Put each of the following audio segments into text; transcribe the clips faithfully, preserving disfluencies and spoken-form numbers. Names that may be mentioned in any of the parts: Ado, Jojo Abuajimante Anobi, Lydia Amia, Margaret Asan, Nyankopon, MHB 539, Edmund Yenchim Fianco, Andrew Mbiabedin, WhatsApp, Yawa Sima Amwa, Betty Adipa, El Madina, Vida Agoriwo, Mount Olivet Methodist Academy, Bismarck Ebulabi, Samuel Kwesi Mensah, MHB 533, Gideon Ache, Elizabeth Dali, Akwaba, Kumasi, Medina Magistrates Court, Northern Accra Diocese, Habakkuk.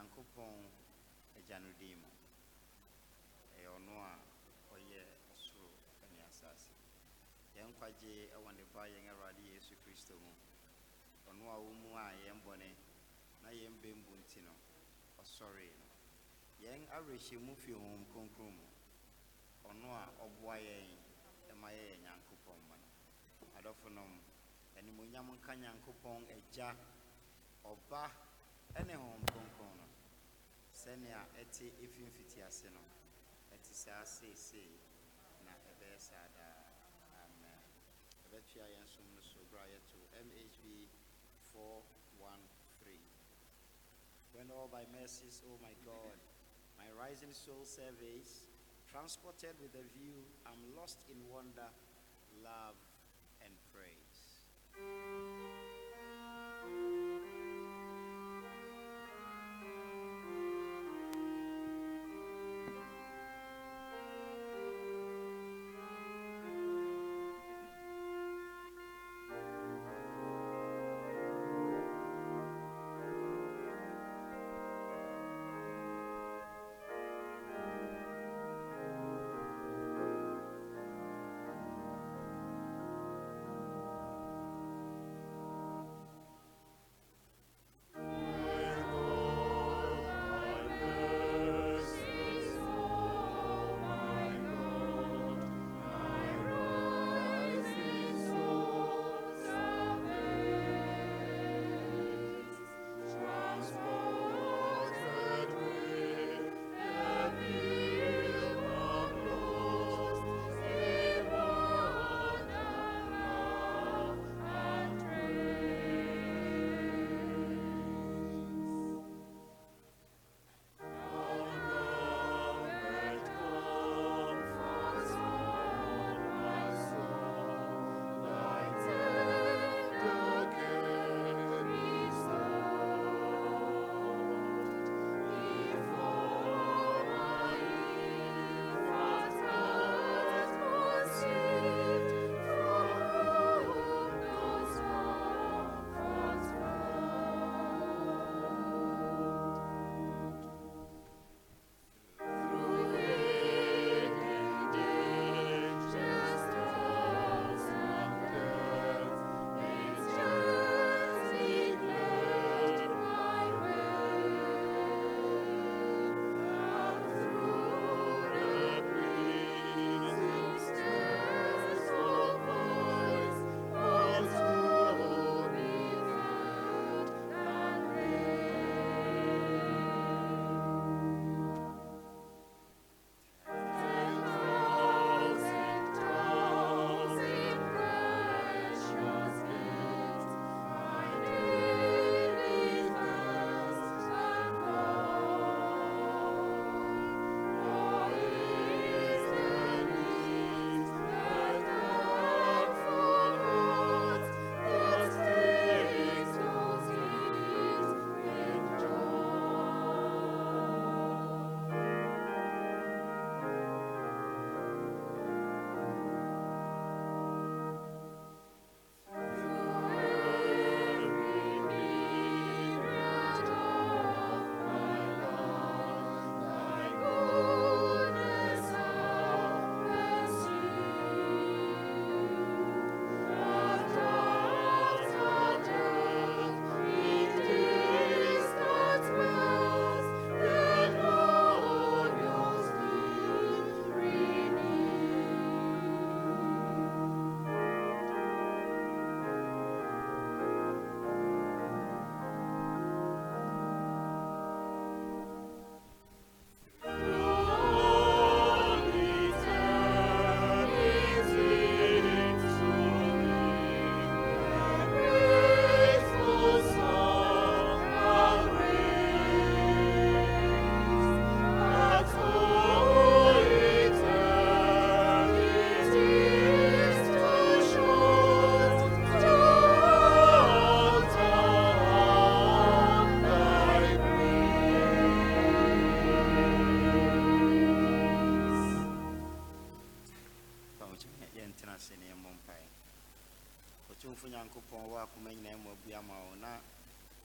Nyankopon Ejanudimo Eonoa Oye Osro Eni Asasi Yankwaje Awaneba Yangaradi Yesu Kristo Mu Onua Umua Yambone Na Yembembuntino Osore Yang Areshi Mufi Hum Konkrumu Onua Obwaye Emaye Nyankopon Man Adofonom Eni Munyamunka Nyankopon Eja Oba Ene home concono. Senia eti ifinfiti aseno. Eti sa se se na ebesa da amen. Ebetia yansum so braya to M H B four one three. When all by mercies, oh my God, my rising soul surveys, transported with a view, I'm lost in wonder, love, and praise.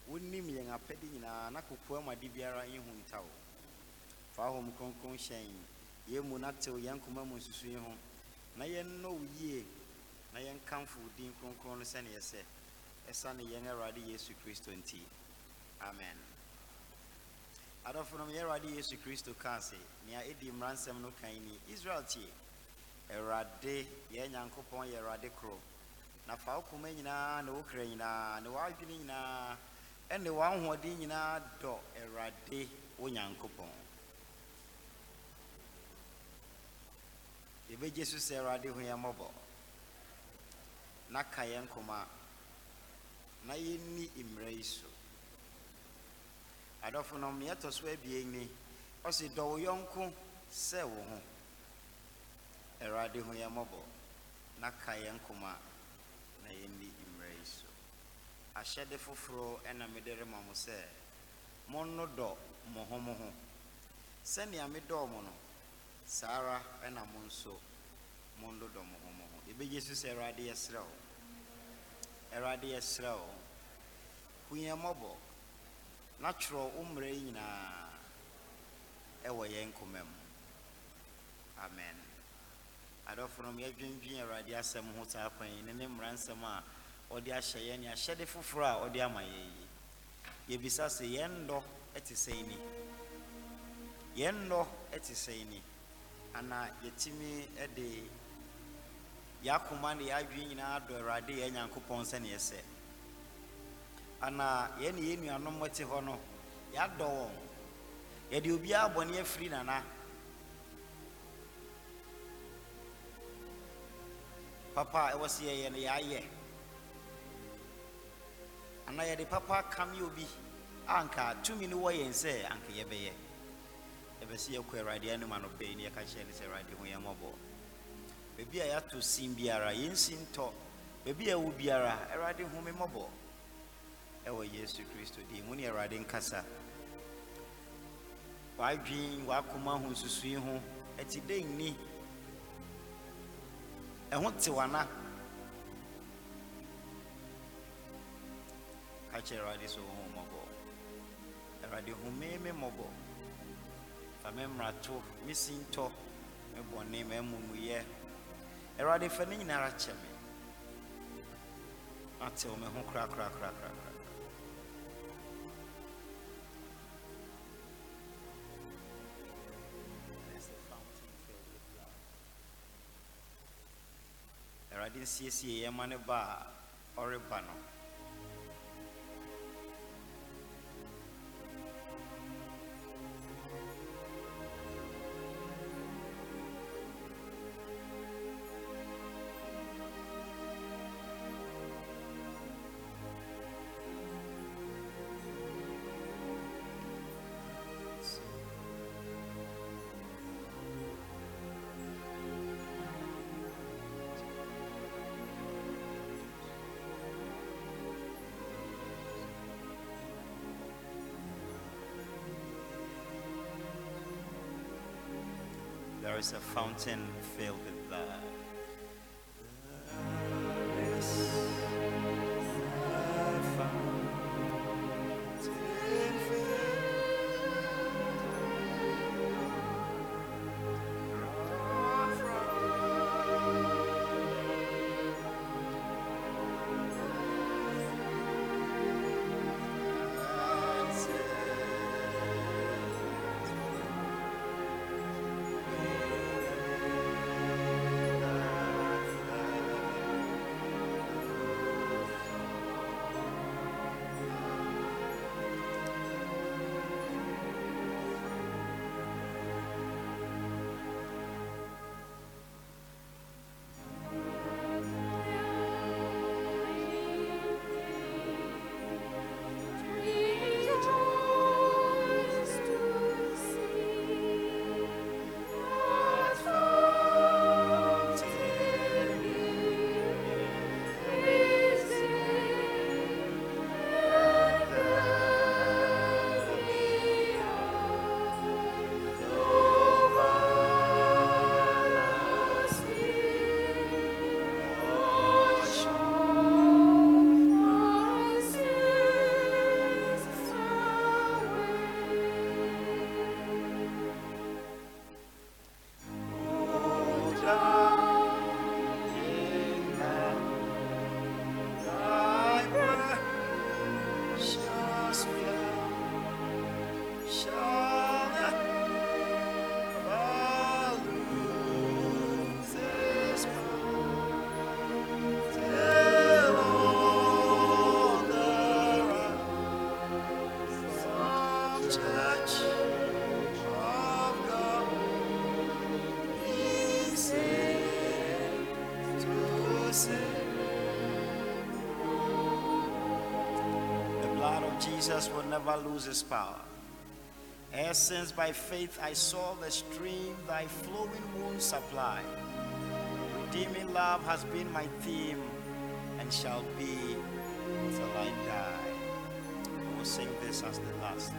Wouldn't me a petty in an aquama dibiara in Huntao. Far home concon shame, ye munato, young commamus to home. Nayan no ye, Nayan comfort, din concon, send yes, a son, a younger radi, yes, to Christ twenty. Amen. Ado from here, radi, yes, to Christ to Cassie, near Edim Ransom no kindly, Israel tea. A rade, yen yankopon, ye rade crow. Na fa okumanyina na okranyina na wadwinina ene wa hoodinyina do erade onyankopon ebe Jesus erade ho yamobo na kayen koma na yenni imraiso adofo no mieto so abieni osi do wo yonko se wo ho erade ho yamobo na kayen koma na yindi imraiso ashede foforo ena medere mamu se monno do mohomo ho sene ya medo mo no sara ena monso monno do mohomo ho ebe Jesus erade yesrao erade yesrao kunya mobo natural umre nyina ewo yenkomem amen. I don't from your dream, radiasem hotel in the name ransom, or the Ashayani, a shady fufra, or the Amaye. Ye besas a yendo etisani. Yendo etisani. Anna Yetimi Ede Yakumani, I dream in Ado Radi and Yankupons and yes. Anna Yeni, you are no motivono. Yado. Yet you'll be up when you're free, Nana. Papa, I was here and I yeah. And I had papa come you be anchor two minutes away and say, Anchor, ye be. Ever see a queer idea, no man of pain, ye can share this idea when you are mobile. Maybe I have to sing Biara, in sin talk. Maybe I will Biara, a riding home immobile. Oh, yes, to Christ today, when you are riding Casa. Why dream, why come on who's to swim home? It's a day knee. I want to wanna catch a radius home mobile. A radio home me mobile. A memrato, missing to me born name, Mumuye. A radio fanning narrative. Not tell me who crack, crack, crack, crack. I didn't see a man bar or a banner. There is a fountain filled with blood. The blood of Jesus will never lose its power. Ever since by faith I saw the stream thy flowing wounds supply. Redeeming love has been my theme and shall be till I die. We will sing this as the last.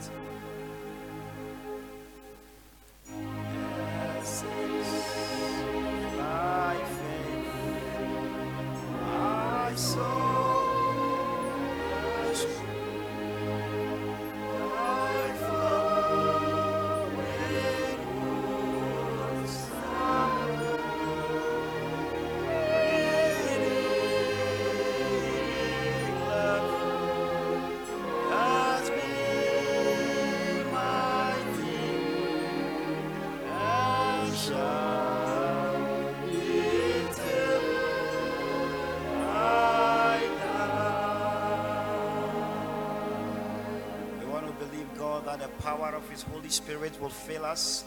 Holy Spirit will fill us.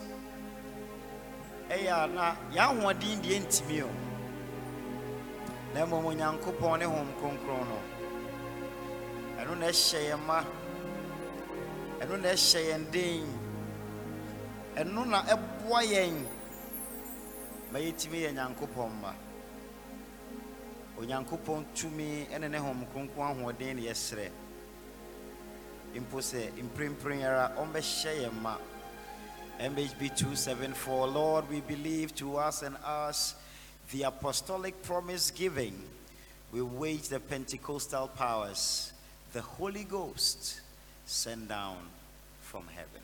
Impose imprint prayer on the M H B two seven four. Lord, we believe to us and us the apostolic promise giving. We wage the Pentecostal powers, the Holy Ghost sent down from heaven.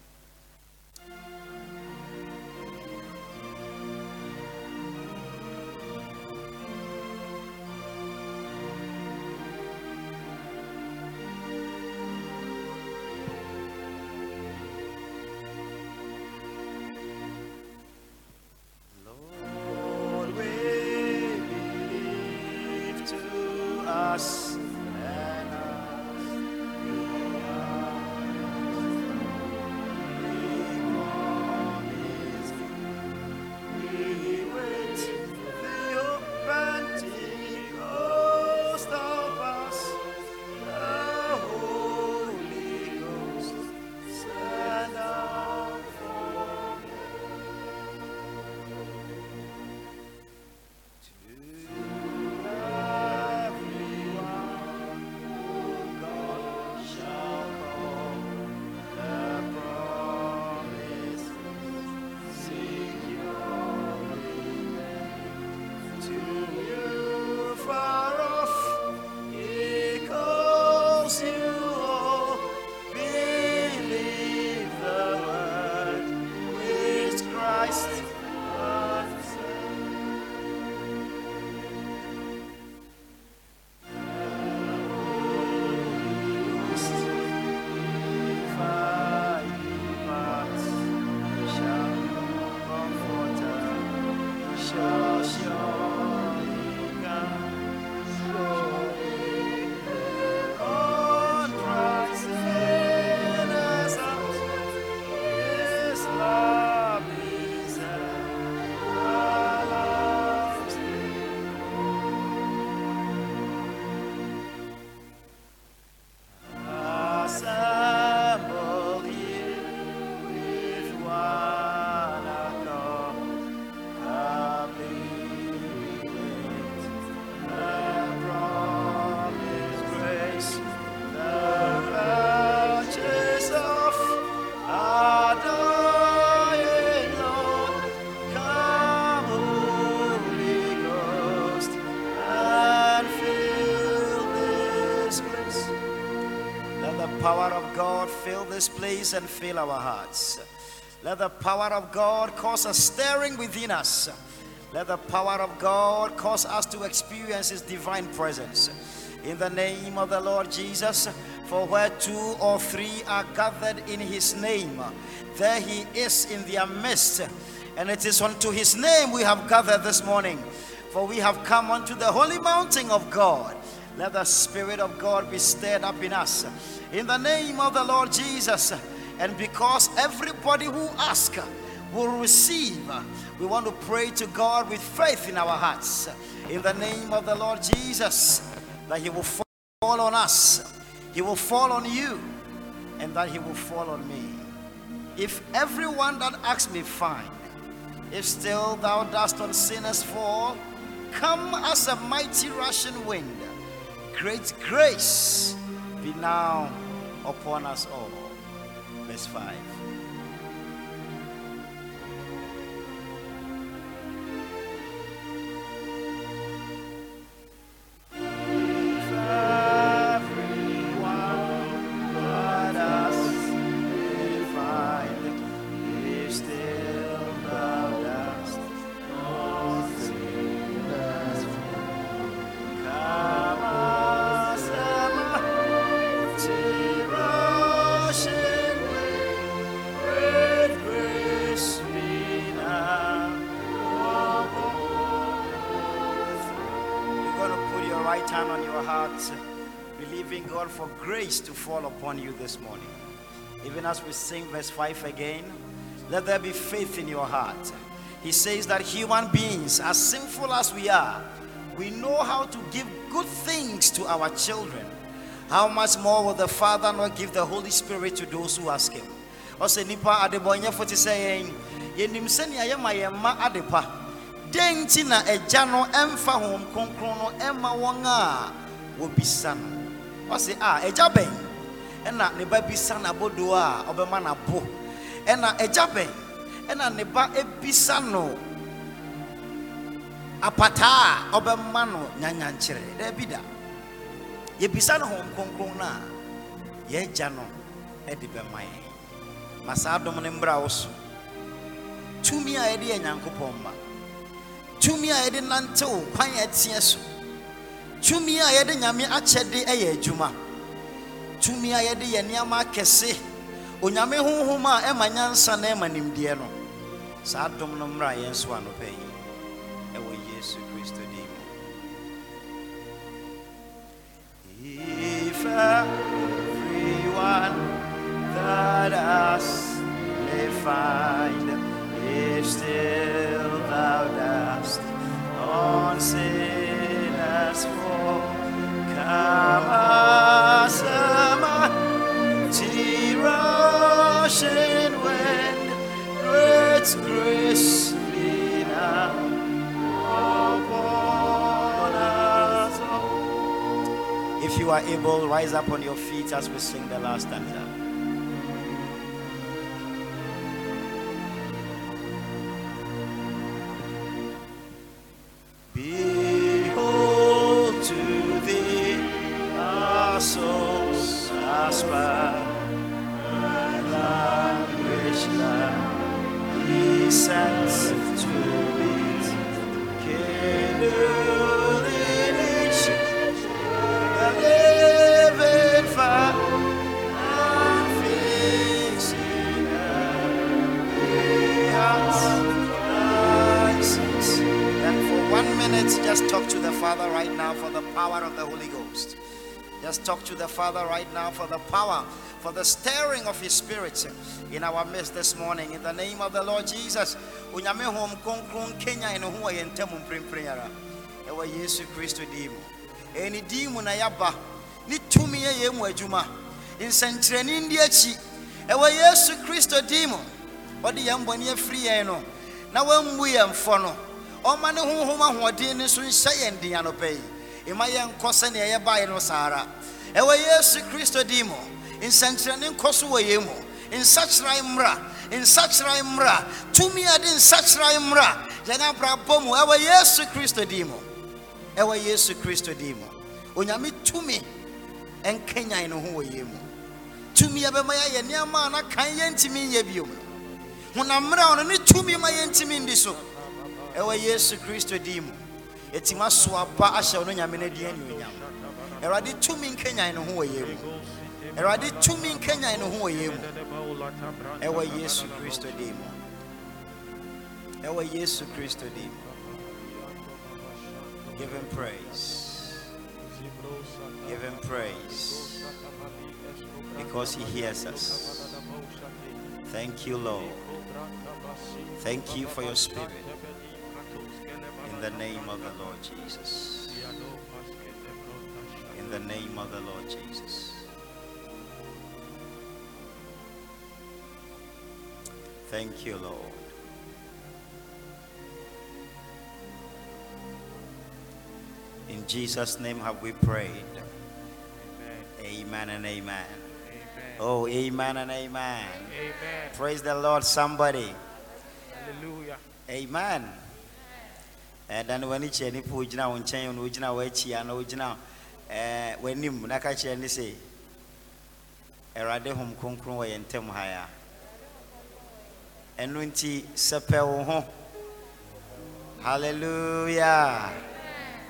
This place and fill our hearts. Let the power of God cause a stirring within us. Let the power of God cause us to experience His divine presence. In the name of the Lord Jesus, for where two or three are gathered in His name, there He is in their midst. And it is unto His name we have gathered this morning, for we have come unto the holy mountain of God. Let the Spirit of God be stirred up in us. In the name of the Lord Jesus, and because everybody who asks will receive. We want to pray to God with faith in our hearts, in the name of the Lord Jesus, that he will fall on us, he will fall on you, and that he will fall on me. If everyone that asks me, fine. If still thou dost on sinners fall, come as a mighty rushing wind. Great grace be now upon us all. Verse five. For grace to fall upon you this morning. Even as we sing verse five again, let there be faith in your heart. He says that human beings, as sinful as we are, we know how to give good things to our children. How much more will the Father not give the Holy Spirit to those who ask him? Also, nipa adebonye foti saying, yenim senia yema yema adepa. Dentina ejano emfa hom konkrono emma wonga wo bisano. I say, ah, a jabbing, and not the baby son of Bodua, of a man of Bo, and not a jabbing, and not the baby son of a pata, of a mano, Nananche, the bida. Ye bisan home concona, ye jano, edibemai, Masadom and Browse. To me, I did an uncle Pomba. To me, I didn't until Pine at Siesu. Tumi ayede nyame achede eye adwuma tumi ayede ye niama kese onyame honhom a emanyansa na emanimde no saa dom no mra ye so anopa yi ewo Yesu Kristo dimo. If everyone that us may find if still thou dost on sinners fall, come as a mighty rushing wind, great grace be now upon us all. If you are able, rise up on your feet as we sing the last stanza. Behold to thee our souls aspire, and language now he sends to meet. Kindle in each the living fire, and fix in every heart license. And for one minute, just talk to the Father right now for the power of the Holy Ghost. Just talk to the Father right now for the power, for the stirring of his Spirit in our midst this morning. In the name of the Lord Jesus. Ima ye nkosa ne ye bae no saara ewe Yesu Kristo dimo in santrene nkoso wo ye mu in sachrai mra in sachrai mra tumi ade in sachrai mra jana brabom ewe Yesu Kristo dimo ewe Yesu Kristo dimo onyame tumi enkanyan no ho wo ye mu tumi abema ye ne ama na kan ye ntimi ye biom hona mra ono ne tumi ma ye ntimi ndiso ewe Yesu Kristo dimo. Etima swaba ahye ono nyame na die anyonyam erade tumi nkenyan no ho yemu erade tumi nkenyan no ho yemu ewa Yesu Kristo demo ewa Yesu Kristo demo. Give him praise. Give him praise because he hears us. Thank you, Lord. Thank you for your spirit. In the name of the Lord Jesus. In the name of the Lord Jesus. Thank you, Lord. In Jesus' name have we prayed. Amen, amen and amen. Amen. Oh, amen and amen. Amen. Praise the Lord, somebody. Hallelujah. Amen. Amen. And then when it's any pujina on chain, ujina, wechi, and ujina, when you nakachi and say, Erade hum concrue and temhaya. And when tea sepel. Hallelujah.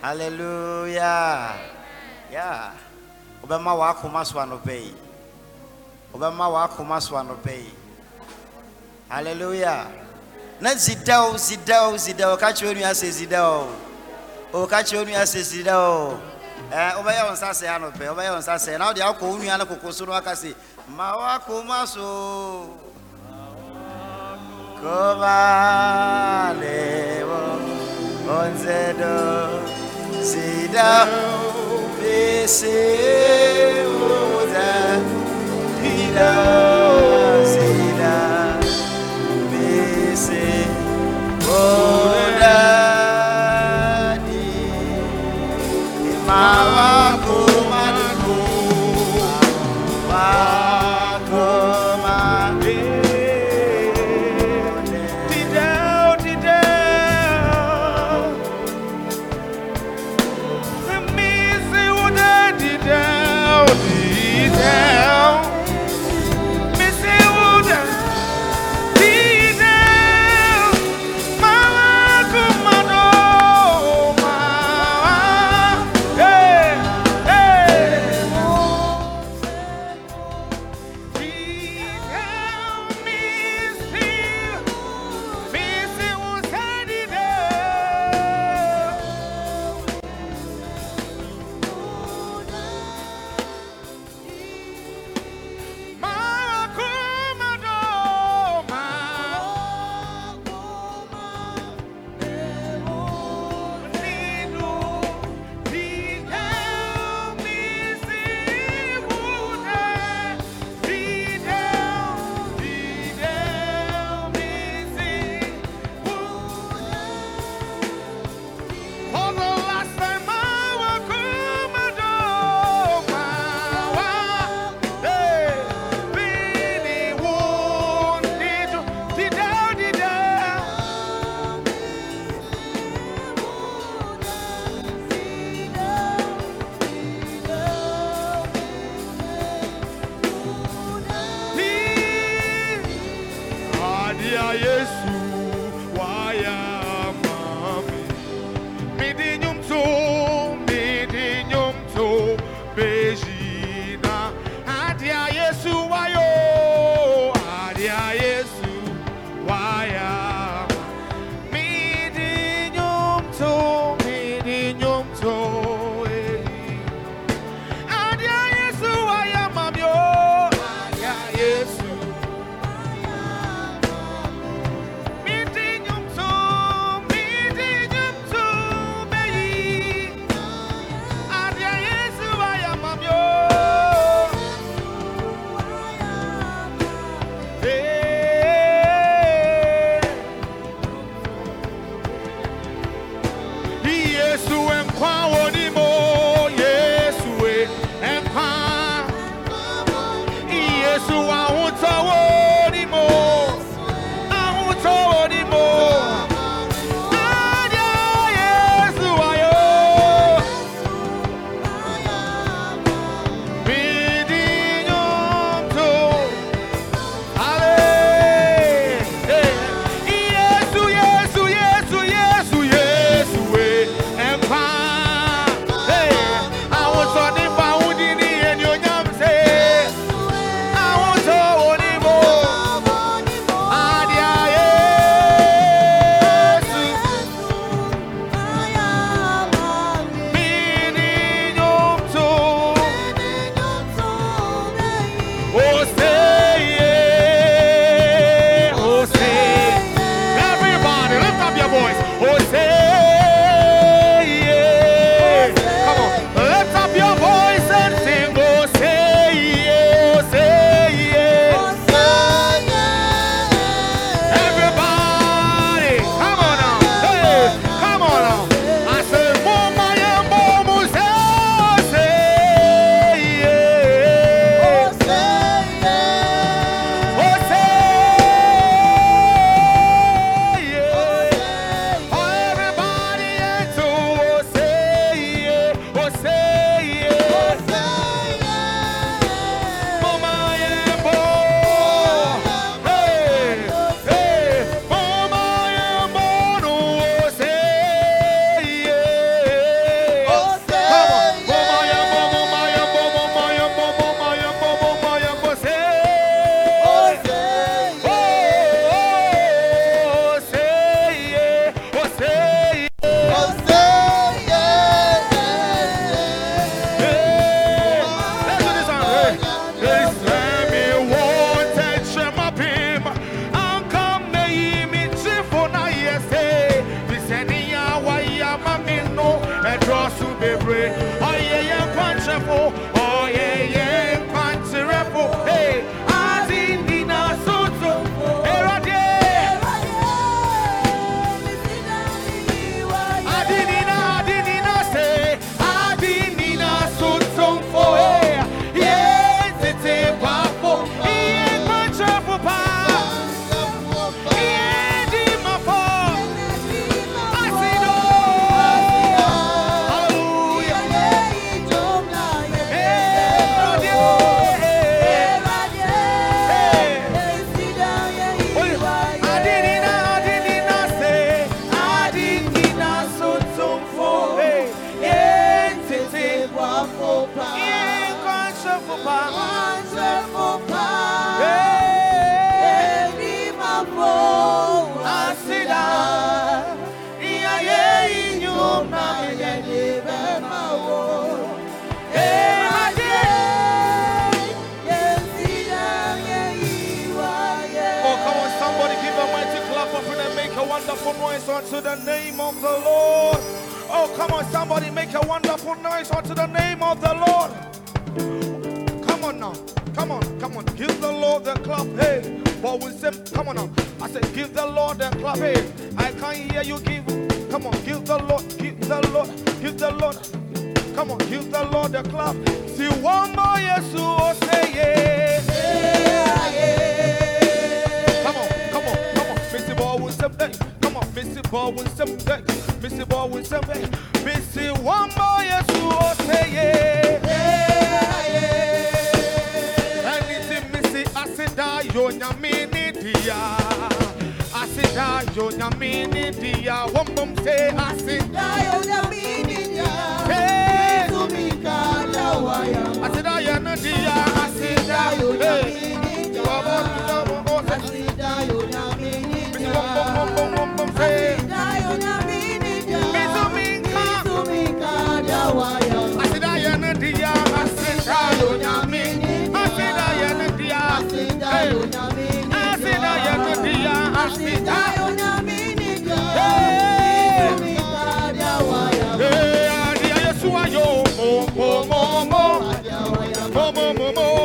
Hallelujah. Amen. Yeah. Obama wa kumaswa no pay. Obama wa kumaswa no pay. Hallelujah. Not zidao, zidao, zidao. Catch when you say zidao. Oh, catch when you say zidao. Eh, obaya on sase ano pay. Obaya on sase. Now the alcohol unu ano kokosu no akasi. Mawa kumaso. Koma lewo onzedo. Sida bese oda pida sida bese oda di mawa kumanu mawa kumanu. Hey! Oh, say yes. Oh, say unto the name of the Lord. Oh, come on, somebody make a wonderful noise unto the name of the Lord. Come on now, come on, come on, give the Lord the clap, hey. But we say, come on now, I said, give the Lord the clap, hey. I can't hear you give. Come on, give the Lord, give the Lord, give the Lord. Come on, give the Lord the clap. See one more, yes, oh, say yeah. Yeah, yeah. Come on, come on, come on, Mister Boy, we say, hey. Missy Ball with some day, Missy Ball with some day, Missy one more, yes, you all say, yeah, yeah. And it's Missy Asida, you're not meaning, dear. Asida, you're not meaning, dear. One bomb say, Asida, you're not meaning, dear. Hey, to me, Kalawaya. Asida, you're not dear. Asida, you're not meaning, dear. Asida, you're not meaning, dear. Hey, I don't mean it. I said, I am not the I said, I don't mean it. I said, I am not the I said, I don't mean it. I said, I am not the I said, I don't mean it. I said, I don't mean it.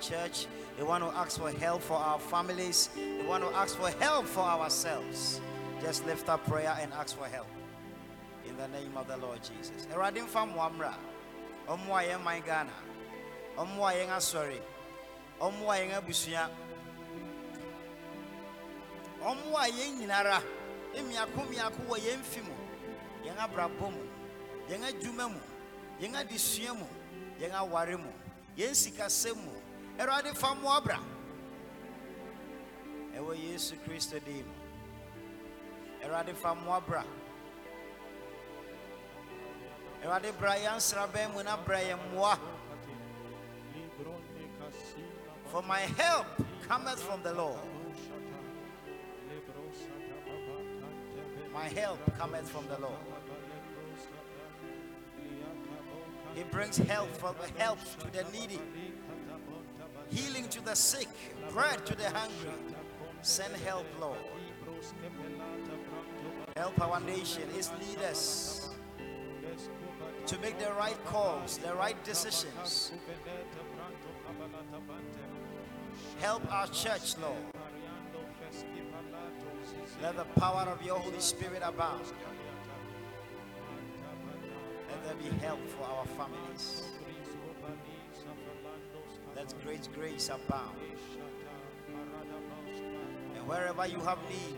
Church, we want to ask for help for our families, we want to ask for help for ourselves. Just lift up prayer and ask for help in the name of the Lord Jesus. Eradim fam wamra, omwaye my Ghana, omwaye ngasori, omwaye ngabusuya, omwaye nyinara, emiakomi akuwa yemfimu, yenga brabomu, yenga jumemu, yenga disuemu, yenga waremu, yensikasemu. Erade famu abra. Ewe Yesu Kristo dim. Erade famu abra. Erade Brian Sraben muna Brian Mwa. For my help cometh from the Lord. My help cometh from the Lord. He brings help for the help to the needy. Healing to the sick, bread to the hungry. Send help, Lord. Help our nation, its leaders, to make the right calls, the right decisions. Help our church, Lord. Let the power of your Holy Spirit abound. Let there be help for our families. Let great grace abound. And wherever you have need,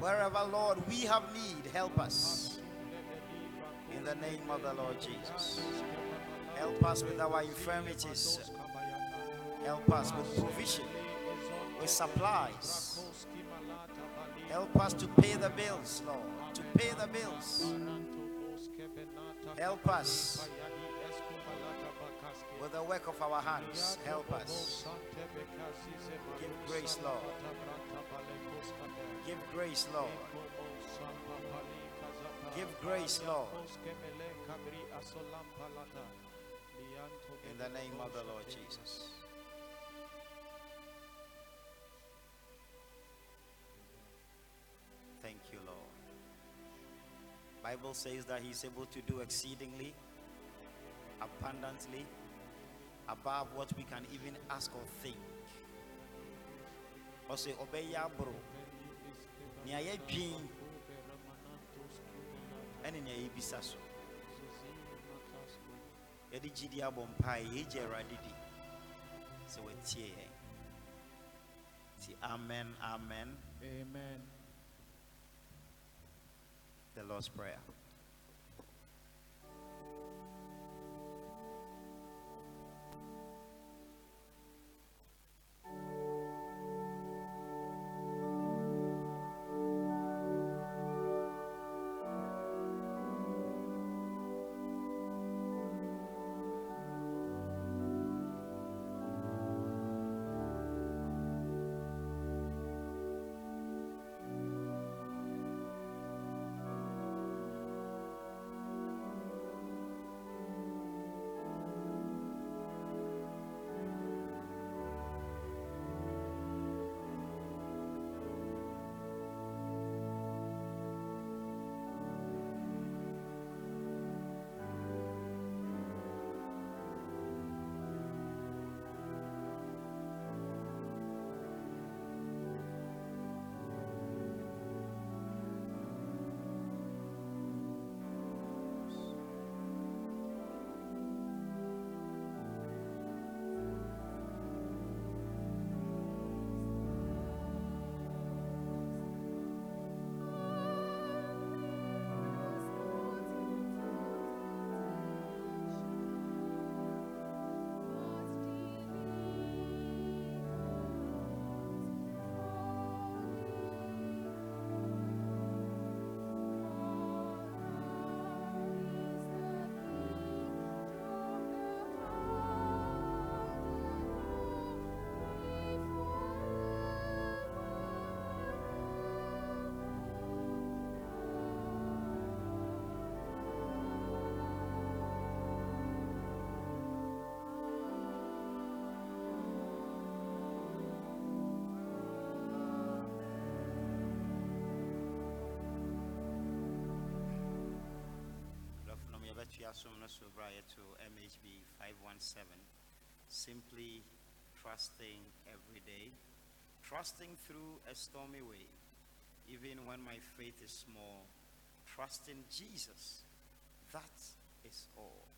wherever, Lord, we have need, help us. In the name of the Lord Jesus. Help us with our infirmities. Help us with provision, with supplies. Help us to pay the bills, Lord, to pay the bills. Help us with the work of our hands. Help us. Give grace, Lord. Give grace, Lord. Give grace, Lord. In the name of the Lord Jesus. Thank you, Lord. The Bible says that he's able to do exceedingly, abundantly, above what we can even ask or think. Also, obey your bro. Near your dream, and in your ibisaso. Edi gidia bompai, eje radidi. So we tear. See, amen, amen, amen. The Lord's Prayer. Fiasumna Subraya to M H B five one seven, simply trusting every day, trusting through a stormy way, even when my faith is small, trusting Jesus, that is all.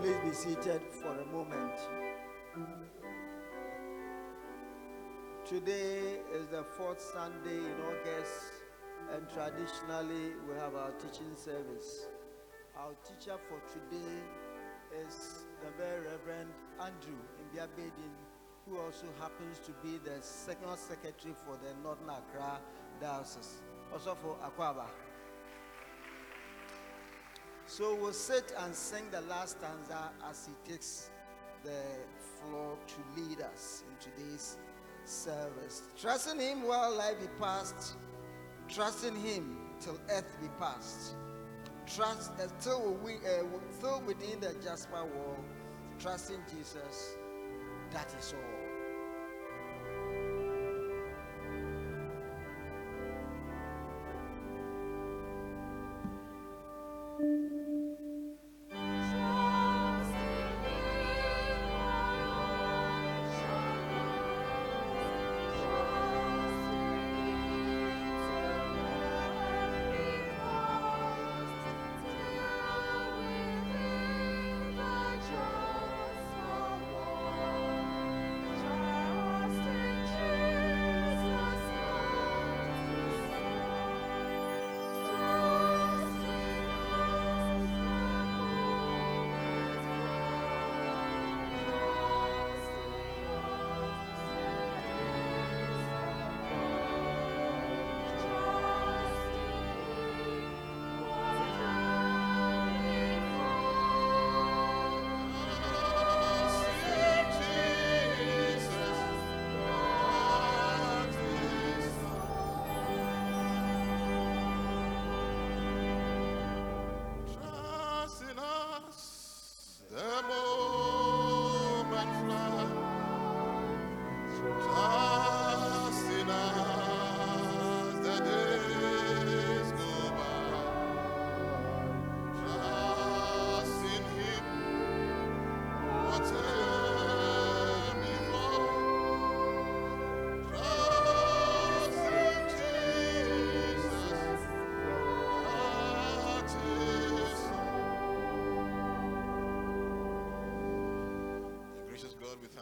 Please be seated for a moment. Today is the fourth Sunday in August, and traditionally we have our teaching service. Our teacher for today is the very Reverend Andrew Mbiabedin, who also happens to be the Second Secretary for the Northern Accra Diocese, also for Akwaba. So we'll sit and sing the last stanza as he takes the floor to lead us in today's service. Trusting him while life be past, trusting him till earth be past. Trust uh, till, we, uh, till within the Jasper wall, trusting Jesus, that is all.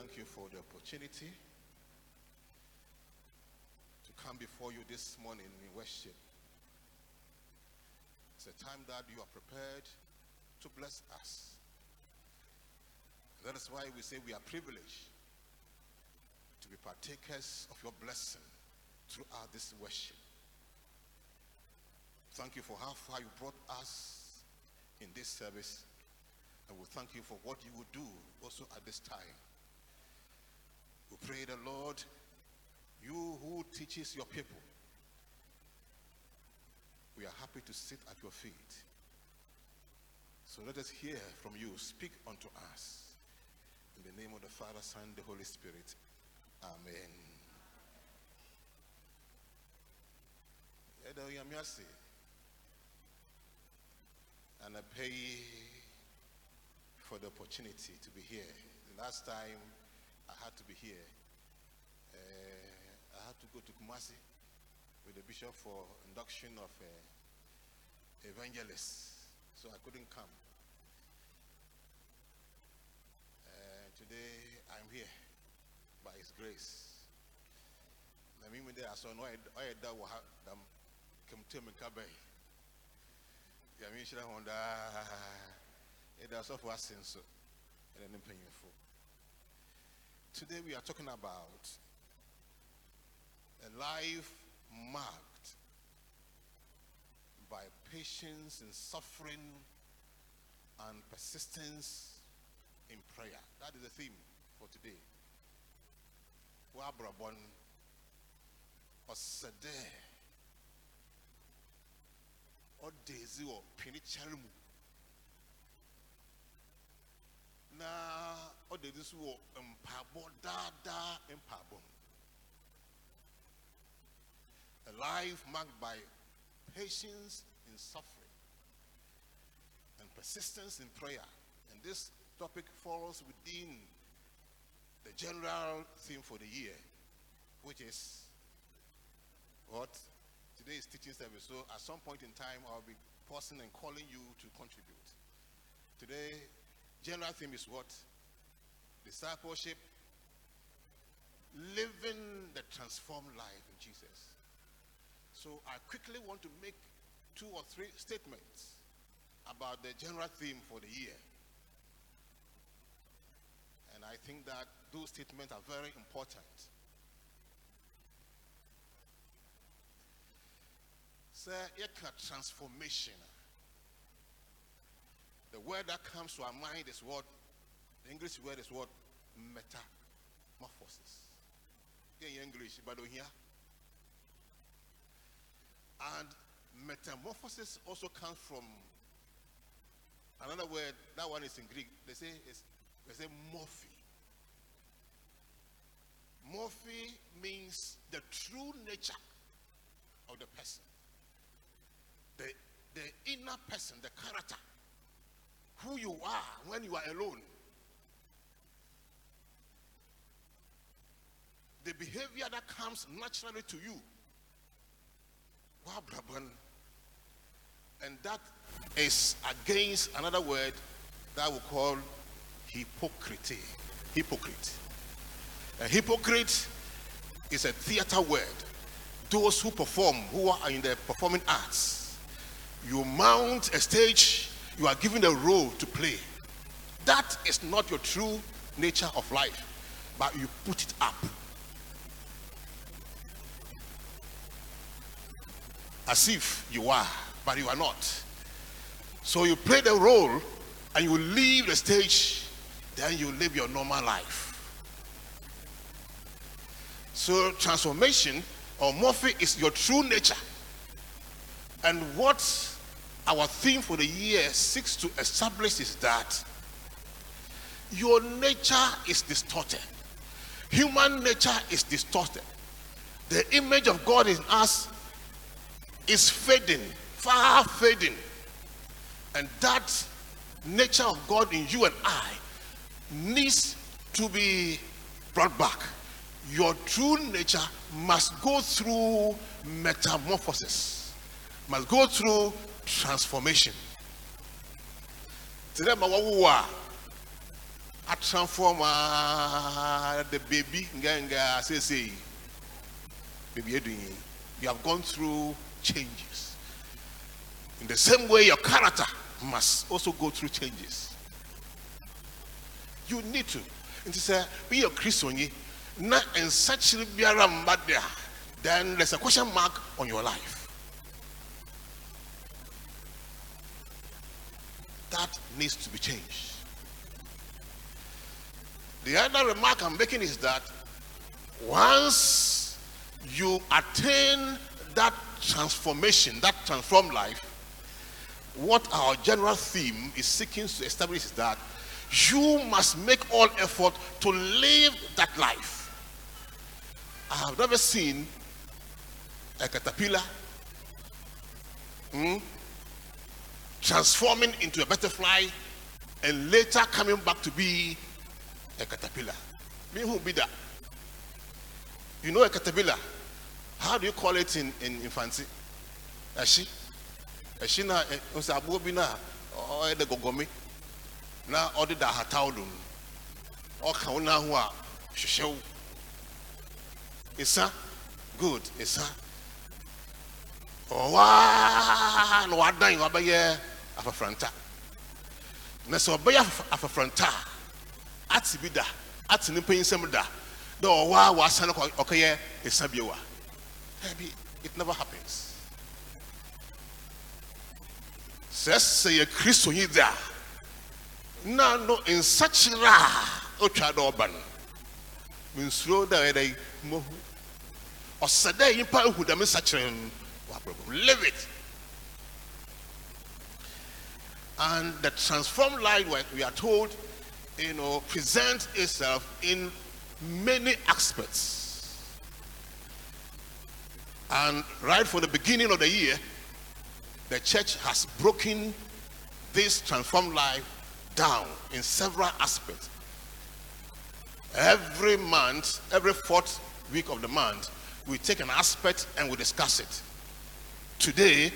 thank you for the opportunity to come before you this morning in worship. It's a time that you are prepared to bless us. That is why we say we are privileged to be partakers of your blessing throughout this worship. Thank you for how far you brought us in this service, and we thank you for what you will do also at this time. We pray the Lord, you who teaches your people, we are happy to sit at your feet. So let us hear from you. Speak unto us. In the name of the Father, Son, and the Holy Spirit. Amen. Ado yamiasi and I pay for the opportunity to be here. The last time I had to be here, uh, I had to go to Kumasi with the bishop for induction of uh, evangelists, so I couldn't come. Uh, today I'm here by His grace. I saw no I that will have them come to me. I mean, she won't die. That's what was since and then painful. Today, we are talking about a life marked by patience and suffering and persistence in prayer. That is the theme for today. Wabrabon. Osede odezi wo pinicharumu na odezi su wo mpabo dada mpabo. A life marked by patience in suffering and persistence in prayer, and this topic falls within the general theme for the year, which is what? Today is teaching service, so at some point in time I'll be pausing and calling you to contribute. Today, general theme is what? Discipleship, living the transformed life in Jesus. So I quickly want to make two or three statements about the general theme for the year. And I think that those statements are very important. Transformation. The word that comes to our mind is what? The English word is what? Metamorphosis. In English, but here. And metamorphosis also comes from another word. That one is in Greek. They say it's, they say morphe. Morphe means the true nature of the person. The, the inner person, the character, who you are when you are alone, the behavior that comes naturally to you, and that is against another word that we call hypocrisy. Hypocrite. A hypocrite is a theater word. Those who perform, who are in the performing arts. You mount a stage, you are given a role to play. That is not your true nature of life, but you put it up. As if you are, but you are not. So you play the role and you leave the stage, then you live your normal life. So transformation or morphe is your true nature. And what our theme for the year seeks to establish is that your nature is distorted. Human nature is distorted. The image of God in us is fading, far fading. And that nature of God in you and I needs to be brought back. Your true nature must go through metamorphosis. Must go through transformation. Today, I transform uh, the baby. Say, say, baby, you have gone through changes. In the same way, your character must also go through changes. You need to. And to say, be a Christian, not and such be around, but there, then there's a question mark on your life. That needs to be changed. The other remark I'm making is that once you attain that transformation, that transformed life, what our general theme is seeking to establish is that you must make all effort to live that life. I have never seen a caterpillar hmm, transforming into a butterfly and later coming back to be a caterpillar. Me who be that? You know a caterpillar? How do you call it in in, in fancy? A she? A she na usabobina or the gogomi? Now order the hataudum or kauna hua show. Isa good isa. Oh, wow, no, I don't know about you. I'm a frontier. So, I'm a frontier. I'm a bida. I'm a pain. I'm a da. No, wow, was an okay. It's a biwa. It never happens. Says, say a Christian either. No, no, in such a ra, Ochad Orban. When slow down, they move. Or Saday in Pau, who them in such a. Live it. And the transformed life, we are told, you know, presents itself in many aspects. And right from the beginning of the year, the church has broken this transformed life down in several aspects. Every month, every fourth week of the month, we take an aspect and we discuss it. Today,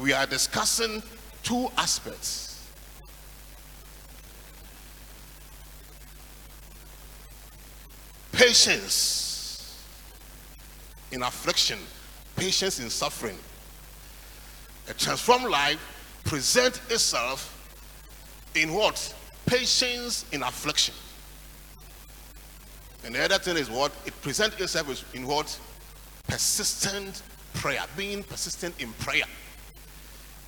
we are discussing two aspects. Patience in affliction, patience in suffering. A transformed life presents itself in what? Patience in affliction. And the other thing is what? It presents itself in what? Persistent prayer, being persistent in prayer.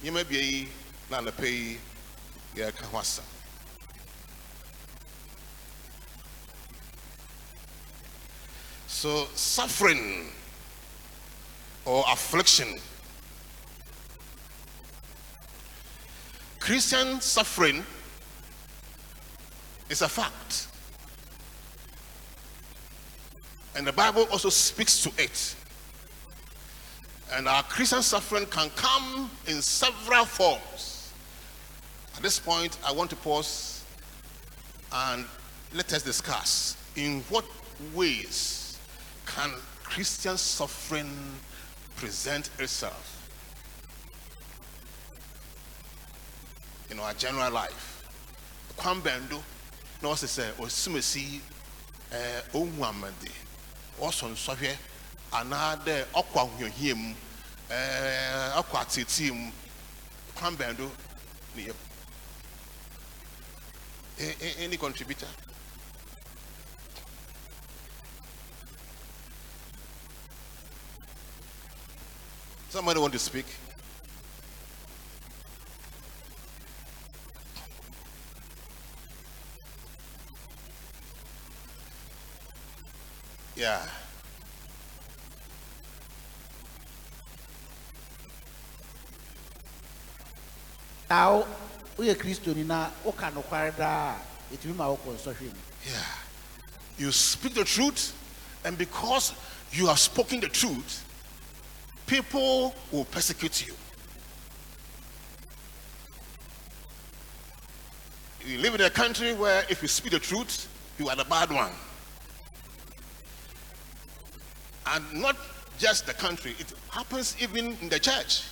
You may be not pay your kahwasa. So suffering or affliction. Christian suffering is a fact. And the Bible also speaks to it. And our Christian suffering can come in several forms. At this point, I want to pause and let us discuss in what ways can Christian suffering present itself in our general life. Kwambendo, no one says, "Oh, sumesi, oh, wamande, oh, son, soye." Another aqua him, aqua team, Crambando, any contributor? Somebody want to speak? Yeah. Now, we are Christian now. It will my consortium. Yeah, you speak the truth, and because you have spoken the truth, people will persecute you. You live in a country where if you speak the truth, you are the bad one, and not just the country. It happens even in the church.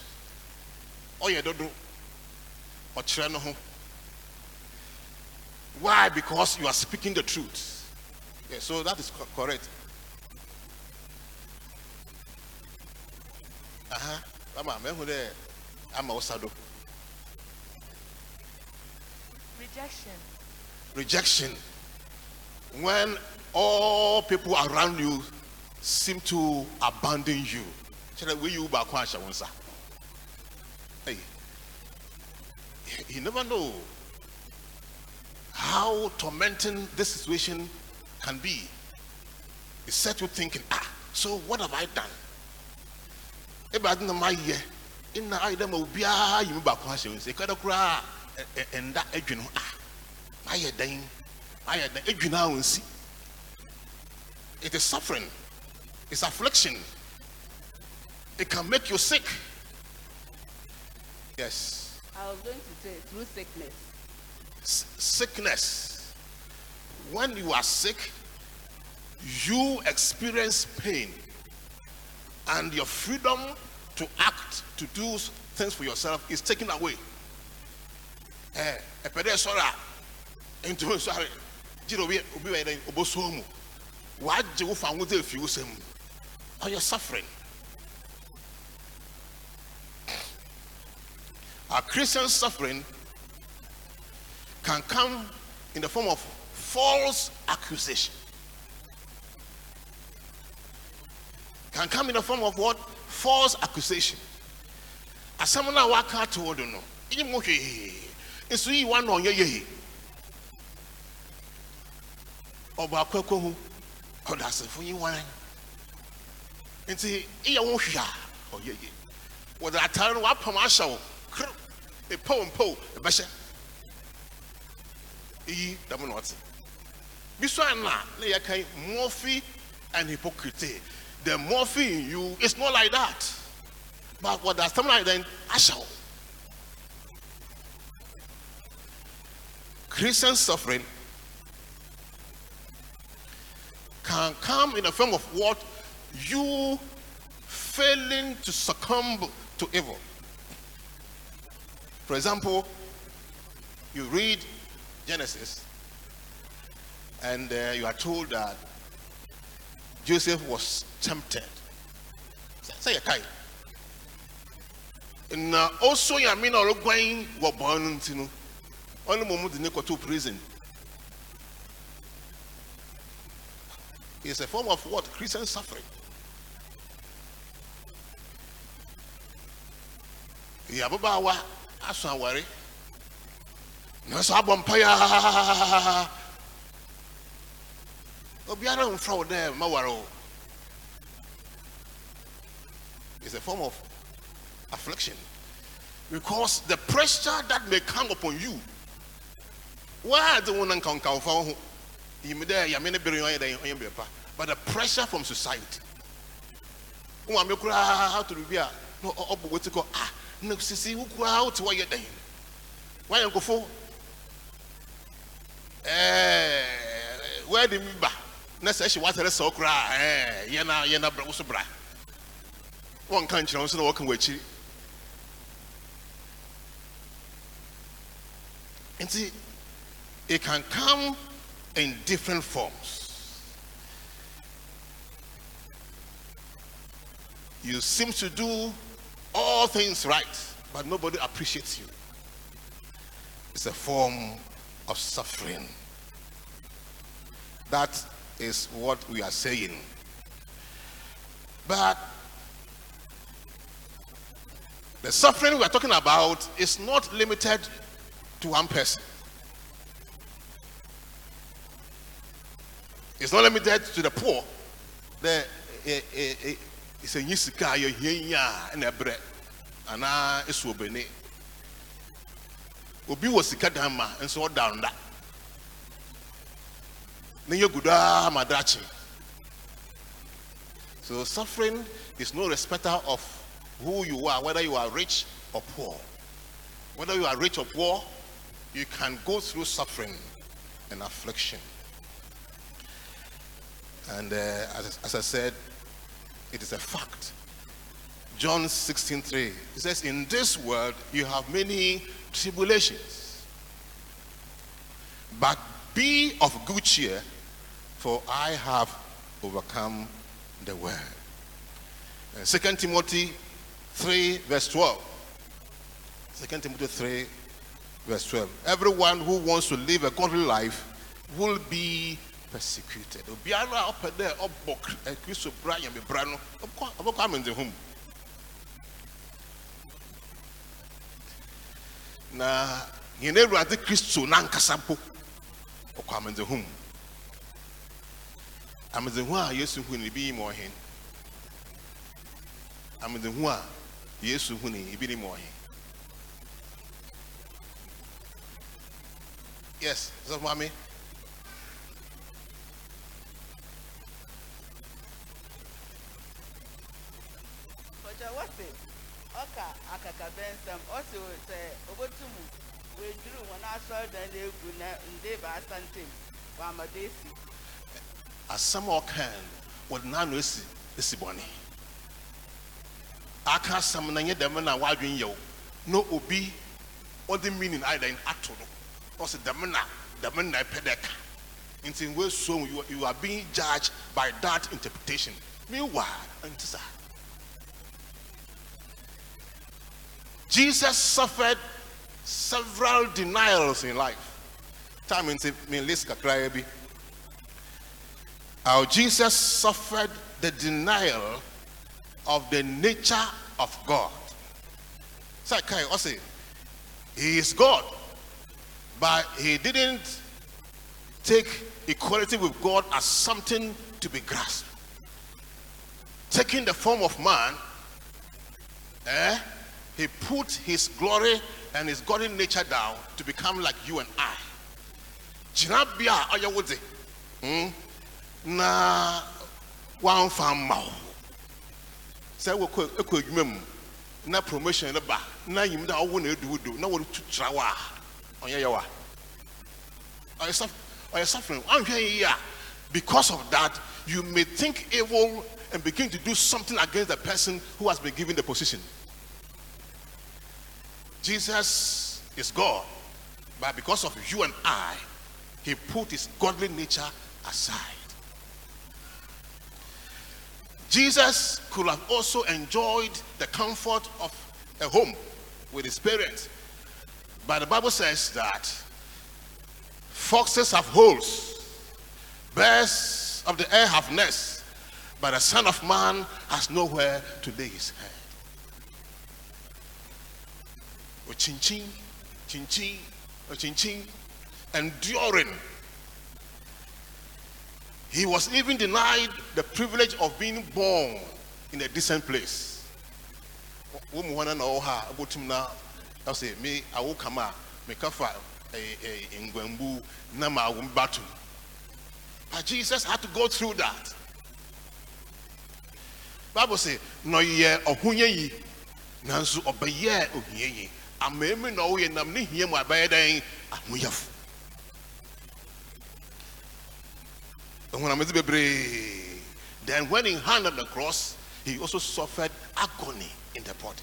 Oh yeah, don't do. Or Why? Because you are speaking the truth. Yeah, so that is co correct. Uh-huh. Rejection. Rejection. When all people around you seem to abandon you. Hey. You never know how tormenting this situation can be. It set you thinking, ah, so what have I done? It is suffering, it's affliction, it can make you sick. Yes. I was going to say through sickness. S sickness. When you are sick, you experience pain, and your freedom to act, to do things for yourself is taken away. Eh, or you're suffering. A Christian suffering can come in the form of false accusation. Can come in the form of what? False accusation. As someone I work hard toward, you know, it's you want on your year. Or by Coco, or that's a funny one. And see, I won't hear or ye. Whether I turn up from my show, a poem, po, a basher. E. Damonot. Bisuana, they are morphy and hypocrisy. The morphine in you, it's not like that. But what does something like then I shall. Christian suffering can come in the form of what? You failing to succumb to evil. For example, you read Genesis and uh, you are told that Joseph was tempted. Say a kind. And also, I mean, all going were born to know. Only moment in the prison. It's a form of what? Christian suffering. Yababawa, Asawari. Nasa Bompaya. It's a form of affliction because the pressure that may come upon you. Why the one can come? But the pressure from society. How to be? No, what to go? Ah, no, see who go out? Why you doing? Why you go for? Eh, where the member? She was a so cry, Yena, Yena Brosubra. One country also walking with you. And see, it can come in different forms. You seem to do all things right, but nobody appreciates you. It's a form of suffering. That is what we are saying. But the suffering we are talking about is not limited to one person. It's not limited to the poor. The it's a yisika yo hinya na bre ana esuobene obi wo sika dan ma nso down that. So suffering is no respecter of who you are, whether you are rich or poor. Whether you are rich or poor, you can go through suffering and affliction. And uh, as, as I said, it is a fact. John sixteen three, it says, in this world you have many tribulations. But be of good cheer, for I have overcome the world. Second Timothy three verse twelve. Second Timothy three verse twelve. Everyone who wants to live a godly life will be persecuted. Now, you never had the Christo Nankasampo. I'm in the home. I'm in the one, yes, who will be more him. I'm in the one, yes, who will be more him. Yes, that's what I mean. As some or can, what none is is bonny. I can't summon any demon and wild in you. No, obi, or the meaning either in Atto or the demon, the man I pedek. In which so you are being judged by that interpretation. Meanwhile, and Jesus suffered several denials in life. Time in me list kakrabi. Our Jesus suffered the denial of the nature of God. So I also he is God, but he didn't take equality with God as something to be grasped. Taking the form of man, eh? He put his glory and his godly nature down to become like you and I. Jinabia ayawode. Na one farm mouth. Say we could equipment. Na promotion in the bar. Na you that I wouldn't do do. No one to trawa. On yawa. Or you're suffering. I'm here. Because of that, you may think evil and begin to do something against the person who has been given the position. Jesus is God, but because of you and I, he put his godly nature aside. Jesus could have also enjoyed the comfort of a home with his parents, but the Bible says that foxes have holes, birds of the air have nests, but the Son of Man has nowhere to lay his head. O chinchin, chinchin, o chinchin, enduring. He was even denied the privilege of being born in a decent place. Woman, oh, ha, about him now. I say, me, I will come out, make a fire, a ingwembu, nama, battle. But Jesus had to go through that. Bible says, no, ye, or who ye, Nansu, obey ye, oh, ye. I may know ye, nam ni ye, my bed, and we have. Then, when in hand on the cross, he also suffered agony in the body.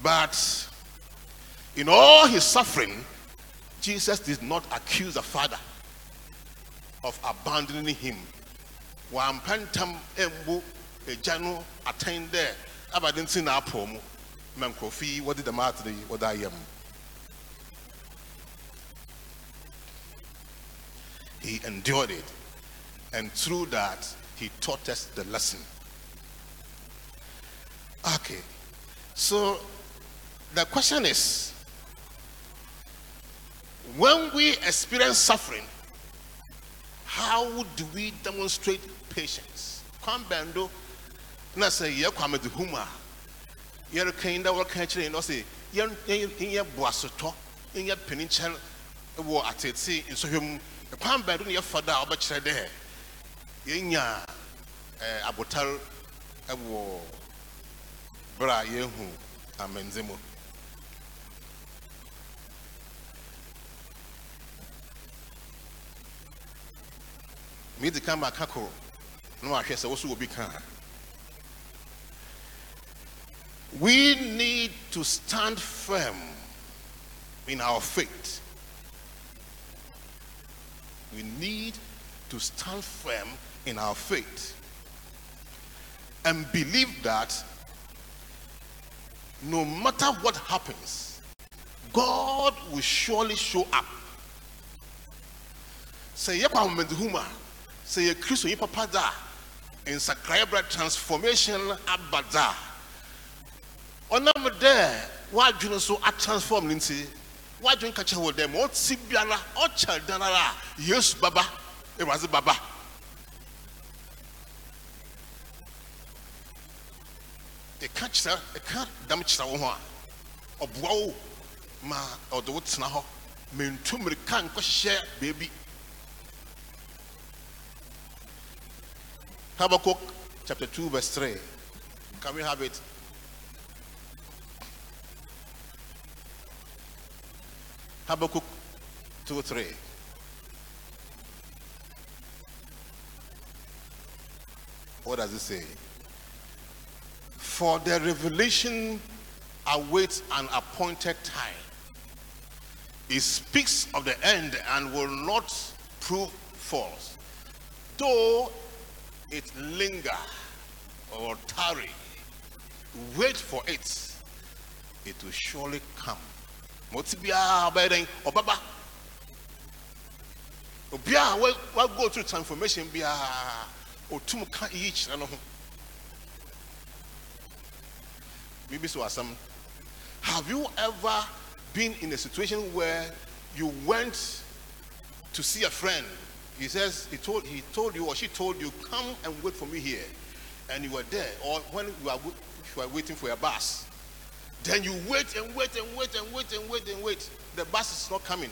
But in all his suffering, Jesus did not accuse the Father of abandoning him. One pentam embu a general attend there. I didn't see our promo. Mam Kofi, what did the matter? What I am. He endured it, and through that, he taught us the lesson. Okay, so the question is, when we experience suffering, how do we demonstrate patience? Kwambendo, na say ye kwame de huma, ye kinda work country, no say ye in ye boasoto, in ye penichel, wo atete in so him. The palm bed on your father, but she there. In your abotal, a war, bra, you who are menzemo. Me the camera cackle. No, I guess I also will be kind. We need to stand firm in our faith. We need to stand firm in our faith and believe that no matter what happens, God will surely show up. Say yepa medhuma, say Christo yepa pada, in sakrayabra transformation abada. Onam there, why do you so at transform linti? Why do you catch up with them? What sibiana, what childana? Yes, Baba, it was a Baba. A catcher, a cat damage Sawa, or blow, ma, or the woods now, mean two million can't share, baby. Habakkuk chapter two, verse three. Can we have it? Habakkuk two three. What does it say? For the revelation awaits an appointed time. It speaks of the end and will not prove false, though it linger or tarry. Wait for it; it will surely come. Motibia abedeng obaba. Obia we we go through transformation bia otum ka each na no ho. Maybe so some. Have you ever been in a situation where you went to see a friend? He says he told he told you or she told you, come and wait for me here, and you were there. Or when you are you are waiting for your bus, then you wait and wait and wait and wait and wait and wait. The bus is not coming.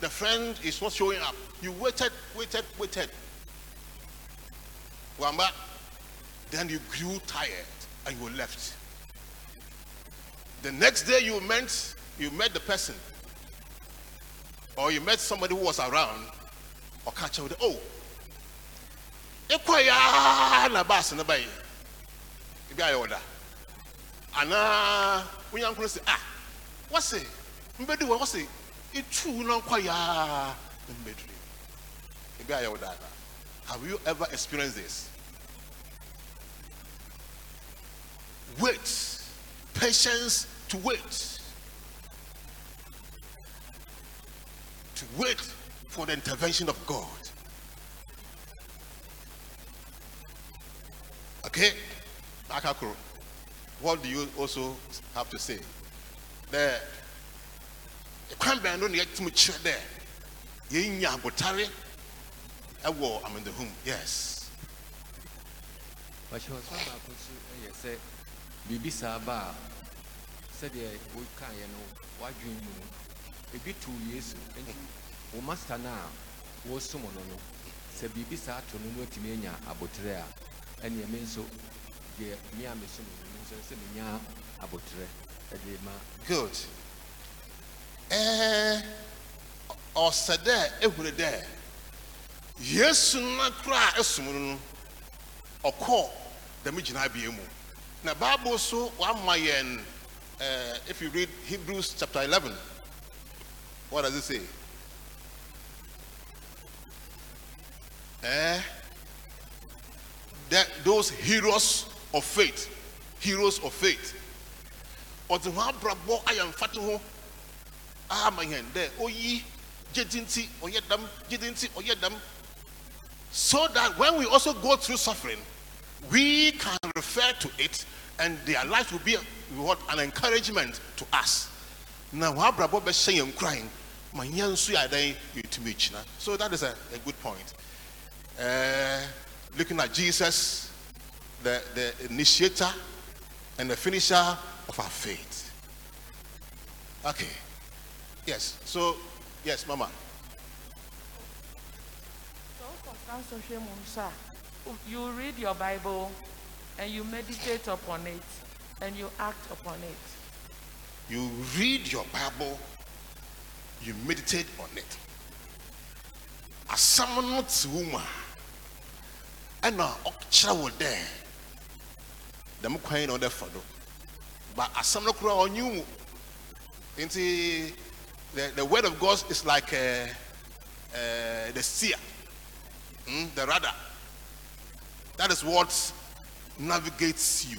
The friend is not showing up. You waited, waited, waited. Wamba, then you grew tired and you left. The next day you met you met the person, or you met somebody who was around. Or catch up with oh, equia na bus na bay. If I order, ana we young people say ah, what's it? Mbedu what's it? It true na equia mbedu. If I order, have you ever experienced this? Wait, patience to wait, to wait. For the intervention of God. Okay, Akakuro, what do you also have to say? There, you can't be alone yet to mature there. You in your botary, a war, I'm in the home, yes. But she was talking about you said, Bibisa Bar said, yeah, we can't, you know, why do you know? It'd be two years. O master now was someone no se bibi sa to no atime anya abotre a ene me nso de me ameso no nso se me nya abotre e de ma good eh o sada ehuru de yesu na kra esum no okọ de me gina bia mu na bible so wa mayen eh if you read Hebrews chapter eleven, what does it say? Eh, that those heroes of faith, heroes of faith. Or the one bravo, I am fatu. Ah, my hand there. Oh ye, jedinti, or yet them, jedinti, or yet them. So that when we also go through suffering, we can refer to it, and their life will be what an encouragement to us. Now, one bravo be saying crying, my young sweet day you to me. So that is a, a good point. Uh, looking at Jesus, the, the initiator and the finisher of our faith. Okay. Yes. So, yes, Mama. You read your Bible and you meditate upon it and you act upon it. You read your Bible, you meditate on it. As someone not woman. And now, Okchawo there, the Mukain on the Fado. But as some look around you, in the the, the word of God is like uh, uh, the seer, mm, the rudder. That is what navigates you,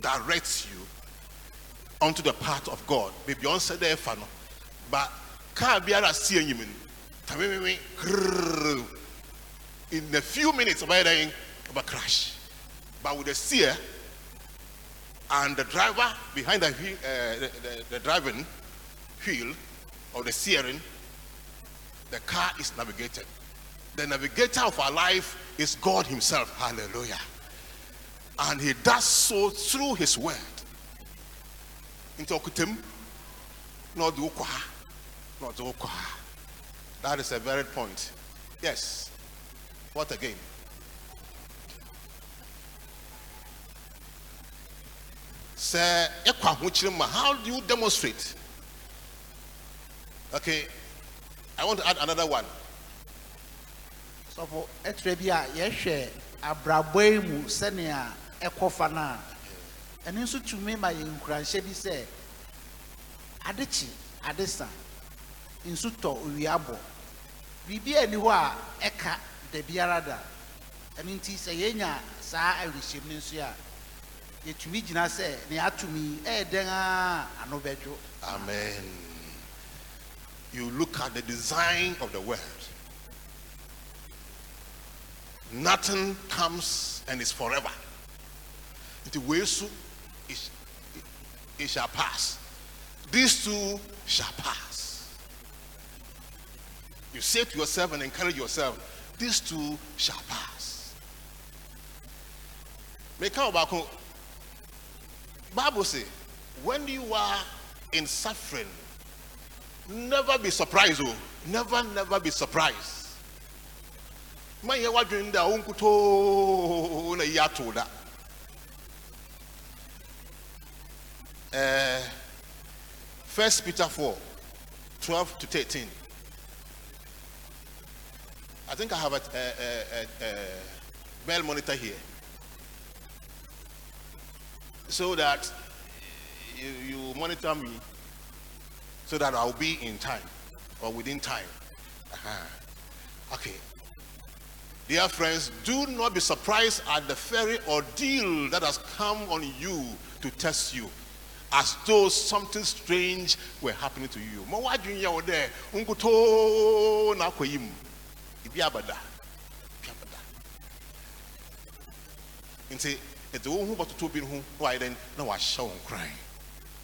directs you onto the path of God. Beyond said there, but can't be a seer. You mean in a few minutes of a crash, but with the seer and the driver behind the, uh, the, the, the driving wheel or the steering, the car is navigated. The navigator of our life is God himself. Hallelujah. And he does so through his word. That is a very point. Yes. What again? Sir, how do you demonstrate? Okay, I want to add another one. So for Etrebia, yes, Abraboimu, Senia, Ekofana, and also to me, my Ukraine, Shebi say, Adichi, Adesa, Insuto, Uyabo, Bibi, and Niwa, Eka, the Biarada, and in Tisayena, Sa, I wish him, Sia, yet to me, Jina say, Nea to me, eh, Dena, Anobejo. Amen. You look at the design of the world. Nothing comes and is forever. It will soon, it, it, it shall pass. These two shall pass. You say to yourself and encourage yourself, these two shall pass. Bible says, when you are in suffering, never be surprised, oh. Never, never be surprised. My year was during the Unkuto Yatoda. First Peter four, twelve to thirteen. I think I have a, a, a, a bell monitor here, so that you, you monitor me. So that I'll be in time or within time. Uh-huh. Okay. Dear friends, do not be surprised at the very ordeal that has come on you to test you, as though something strange were happening to you.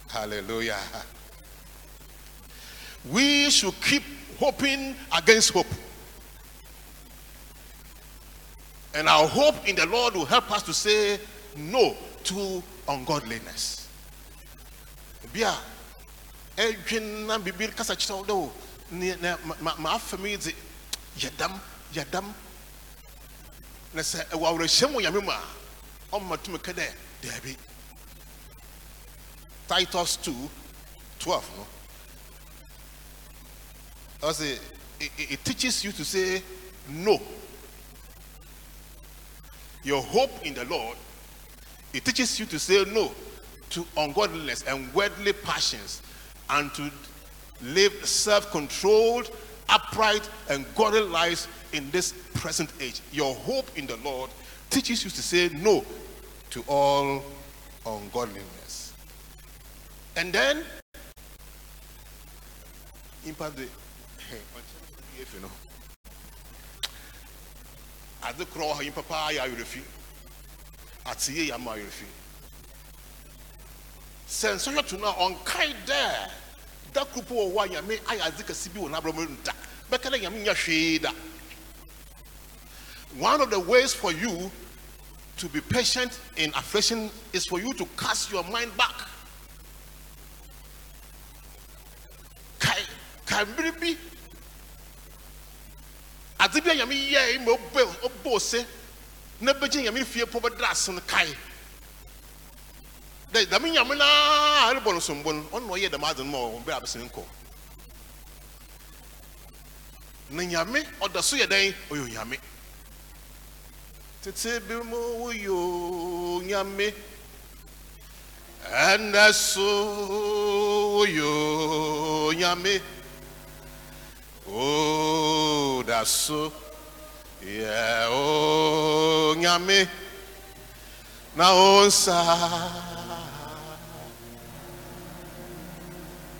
Hallelujah. We should keep hoping against hope. And our hope in the Lord will help us to say no to ungodliness. Bia, Edwin and Bibil Casachado, my family, Yadam, Yadam. Let's say, Wow, Shemu Yamima, Omatumacade, Debbie. Titus two twelve. No? It, it, it teaches you to say no. Your hope in the Lord, it teaches you to say no to ungodliness and worldly passions, and to live self-controlled, upright, and godly lives in this present age. Your hope in the Lord teaches you to say no to all ungodliness. And then, impact the if you know, at the crow, you papa, you refuse. At sea, you refuse. Send so to now on kind there. That group of one, you may I think a C B on Abramunda. But I am in your shade. One of the ways for you to be patient in affliction is for you to cast your mind back. Can be. Atibia yami ye mo be obose na beji yami fie po badras no kai. Dey da mi yami na aribon sombon on no ye da madun mo be abesin ko. Na yami odaso ye den oyo yami. Tete bi mo oyo yami. And aso oyo yami. Oh, that's so. Yeah, oh, nyame. Now,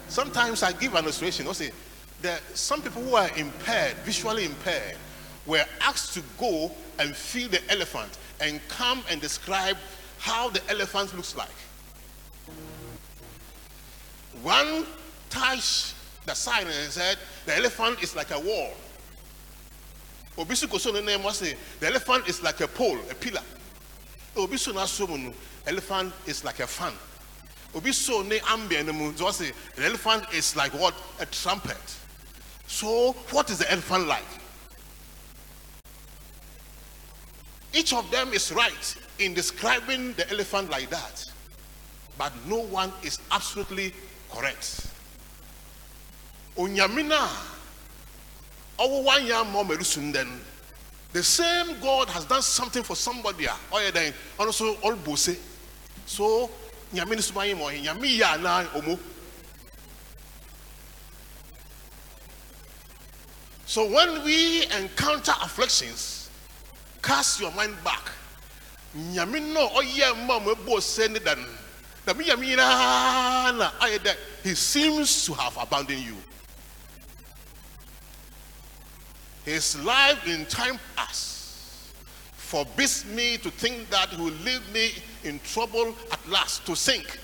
sometimes I give an illustration. I'll say that some people who are impaired, visually impaired, were asked to go and feel the elephant and come and describe how the elephant looks like. One touched the sign and said, the elephant is like a wall. The elephant is like a pole, a pillar. The elephant is like a fan. The elephant is like what? A trumpet. So what is the elephant like? Each of them is right in describing the elephant like that, but no one is absolutely correct. Onyamina, the same God has done something for somebody, and also all bose. So So when we encounter afflictions, cast your mind back. He seems to have abandoned you. His life in time past forbids me to think that he will leave me in trouble at last to sink.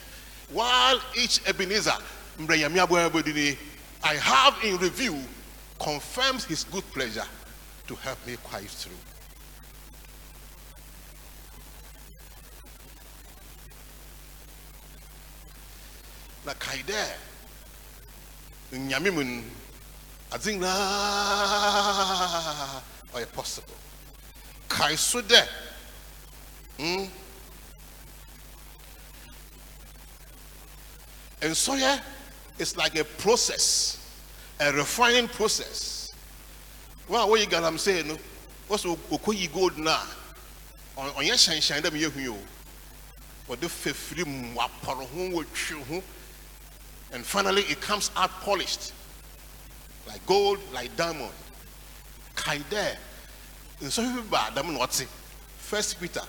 While each Ebenezer I have in review confirms his good pleasure to help me quite through. La kaide nyamimun azingla or possible kaisude mm and so yeah, it's like a process, a refining process. Well, what you got I'm saying no what's okoyi gold na on your shine shine dem you hu o de fefiri mu aporo ho wotwe ho. And finally, it comes out polished, like gold, like diamond. Kaide. In some people, diamond what's it? First Peter,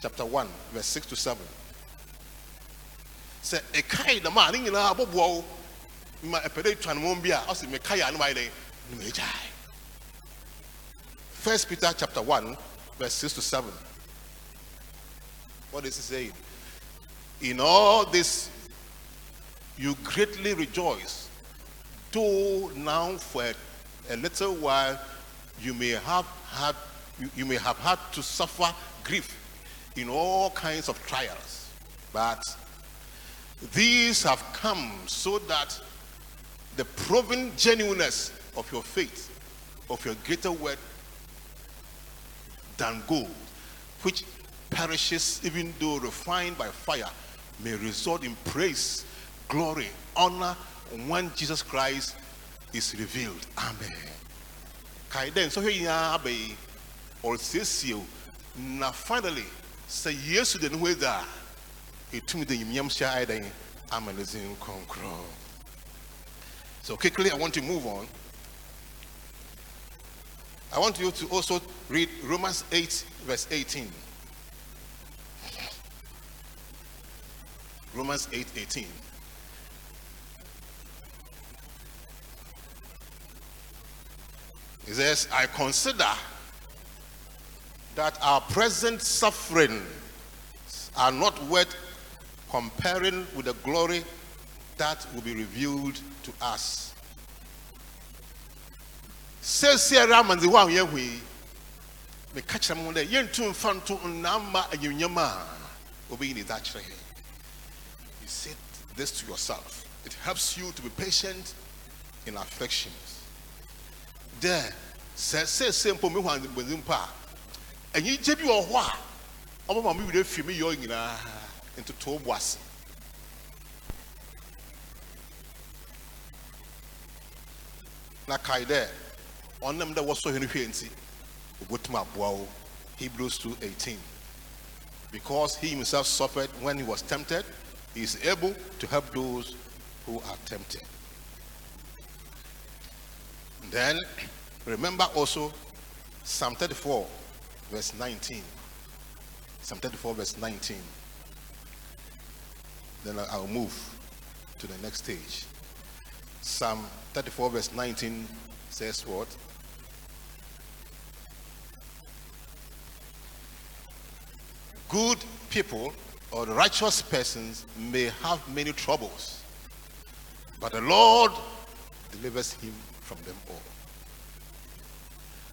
chapter one, verse six to seven. Say, "A kaide ma ringi na abobo ma epede tuanmombia asi me kaya anu maile numejai." First Peter, chapter one, verse six to seven. What is he saying? In all this, you greatly rejoice, though now for a little while you may have had you, you may have had to suffer grief in all kinds of trials. But these have come so that the proven genuineness of your faith, of your greater worth than gold, which perishes even though refined by fire, may result in praise, glory, honor when Jesus Christ is revealed. Amen. Kaiden, so here you or says you now finally say yes to the way that it to me the yam shy then amazing conqueror. So quickly, I want to move on. I want you to also read Romans eight, verse eighteen. Romans eight, eighteen. He says, I consider that our present sufferings are not worth comparing with the glory that will be revealed to us. You say this to yourself. It helps you to be patient in affliction. There says simple me one pa and you jib your why about me with me young into two was na kaide on them that was so in fancy but my bow Hebrews two eighteen, because he himself suffered when he was tempted, he is able to help those who are tempted. Then remember also Psalm thirty-four verse nineteen. Psalm thirty-four verse nineteen. Then I'll move to the next stage. Psalm thirty-four verse nineteen says what? Good people or righteous persons may have many troubles, but the Lord delivers him from them all.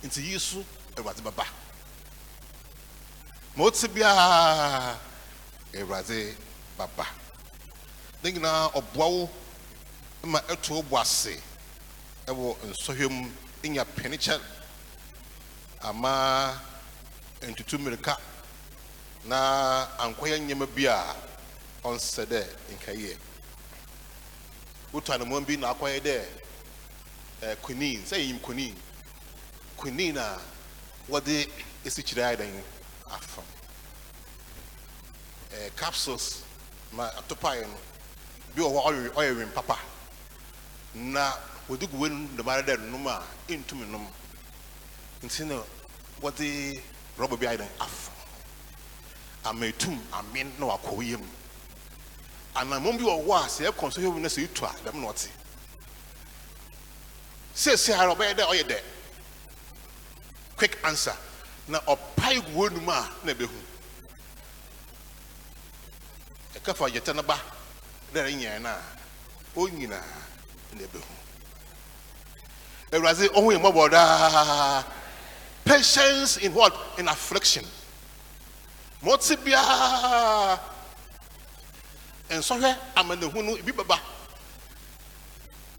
Into Yesu Ewurade baba. Motibia Ewurade baba. Think now obuawo ma eto obuase ewo nsohwem nya penicha ama entutu mirika na ankoya nyema bia on sede nka ye utano mbi na akoya de eh kunin say yim kunin kunin na wode esichira dan afam eh capsules ma atopaye no bi owo oyerin papa na wodugu wenu de marade numa intumi num ntino wode robo bia dan afam ametum amen na wakoyem ana mombi wo wa se konso hewuna se itua dem no te se se ha robe de oyede quick answer na opai gwonuma na behu e ka fa yeta na ba de renyen na onyina na behu eraze ohun imoboda patience in what in affliction. Motibia and so here I'm in the Hunu Bibaba.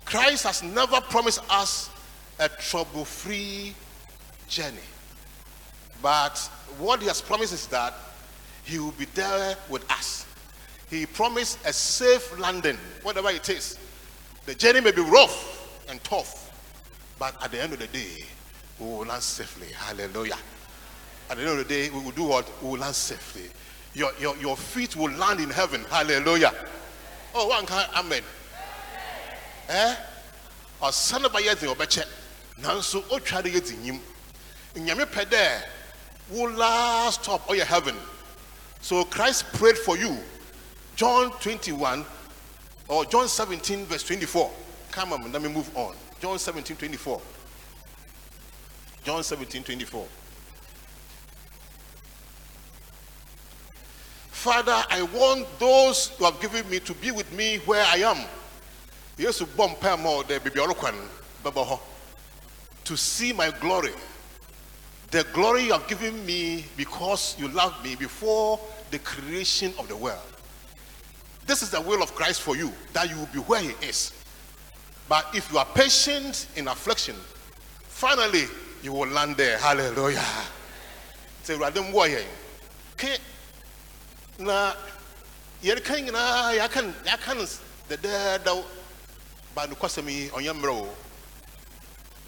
Christ has never promised us a trouble-free journey. But what he has promised is that he will be there with us. He promised a safe landing, whatever it is. The journey may be rough and tough, but at the end of the day, we will land safely. Hallelujah. At the end of the day, we will do what? We will land safely. Your, your, your feet will land in heaven. Hallelujah. Oh, one can, amen. Eh? Or son of a year, the obeche. Nansu, oh, try to get in him. In Yami Pede, will last stop all your heaven. So Christ prayed for you. John twenty-one or John seventeen, verse twenty-four. Come on, let me move on. John seventeen, twenty-four. John seventeen, twenty-four. Father, I want those who have given me to be with me where I am. Yes, to see my glory. The glory you have given me because you loved me before the creation of the world. This is the will of Christ for you, that you will be where he is. But if you are patient in affliction, finally you will land there. Hallelujah. Na yerkan na yakan yakan da da da ba no kwasami onyamro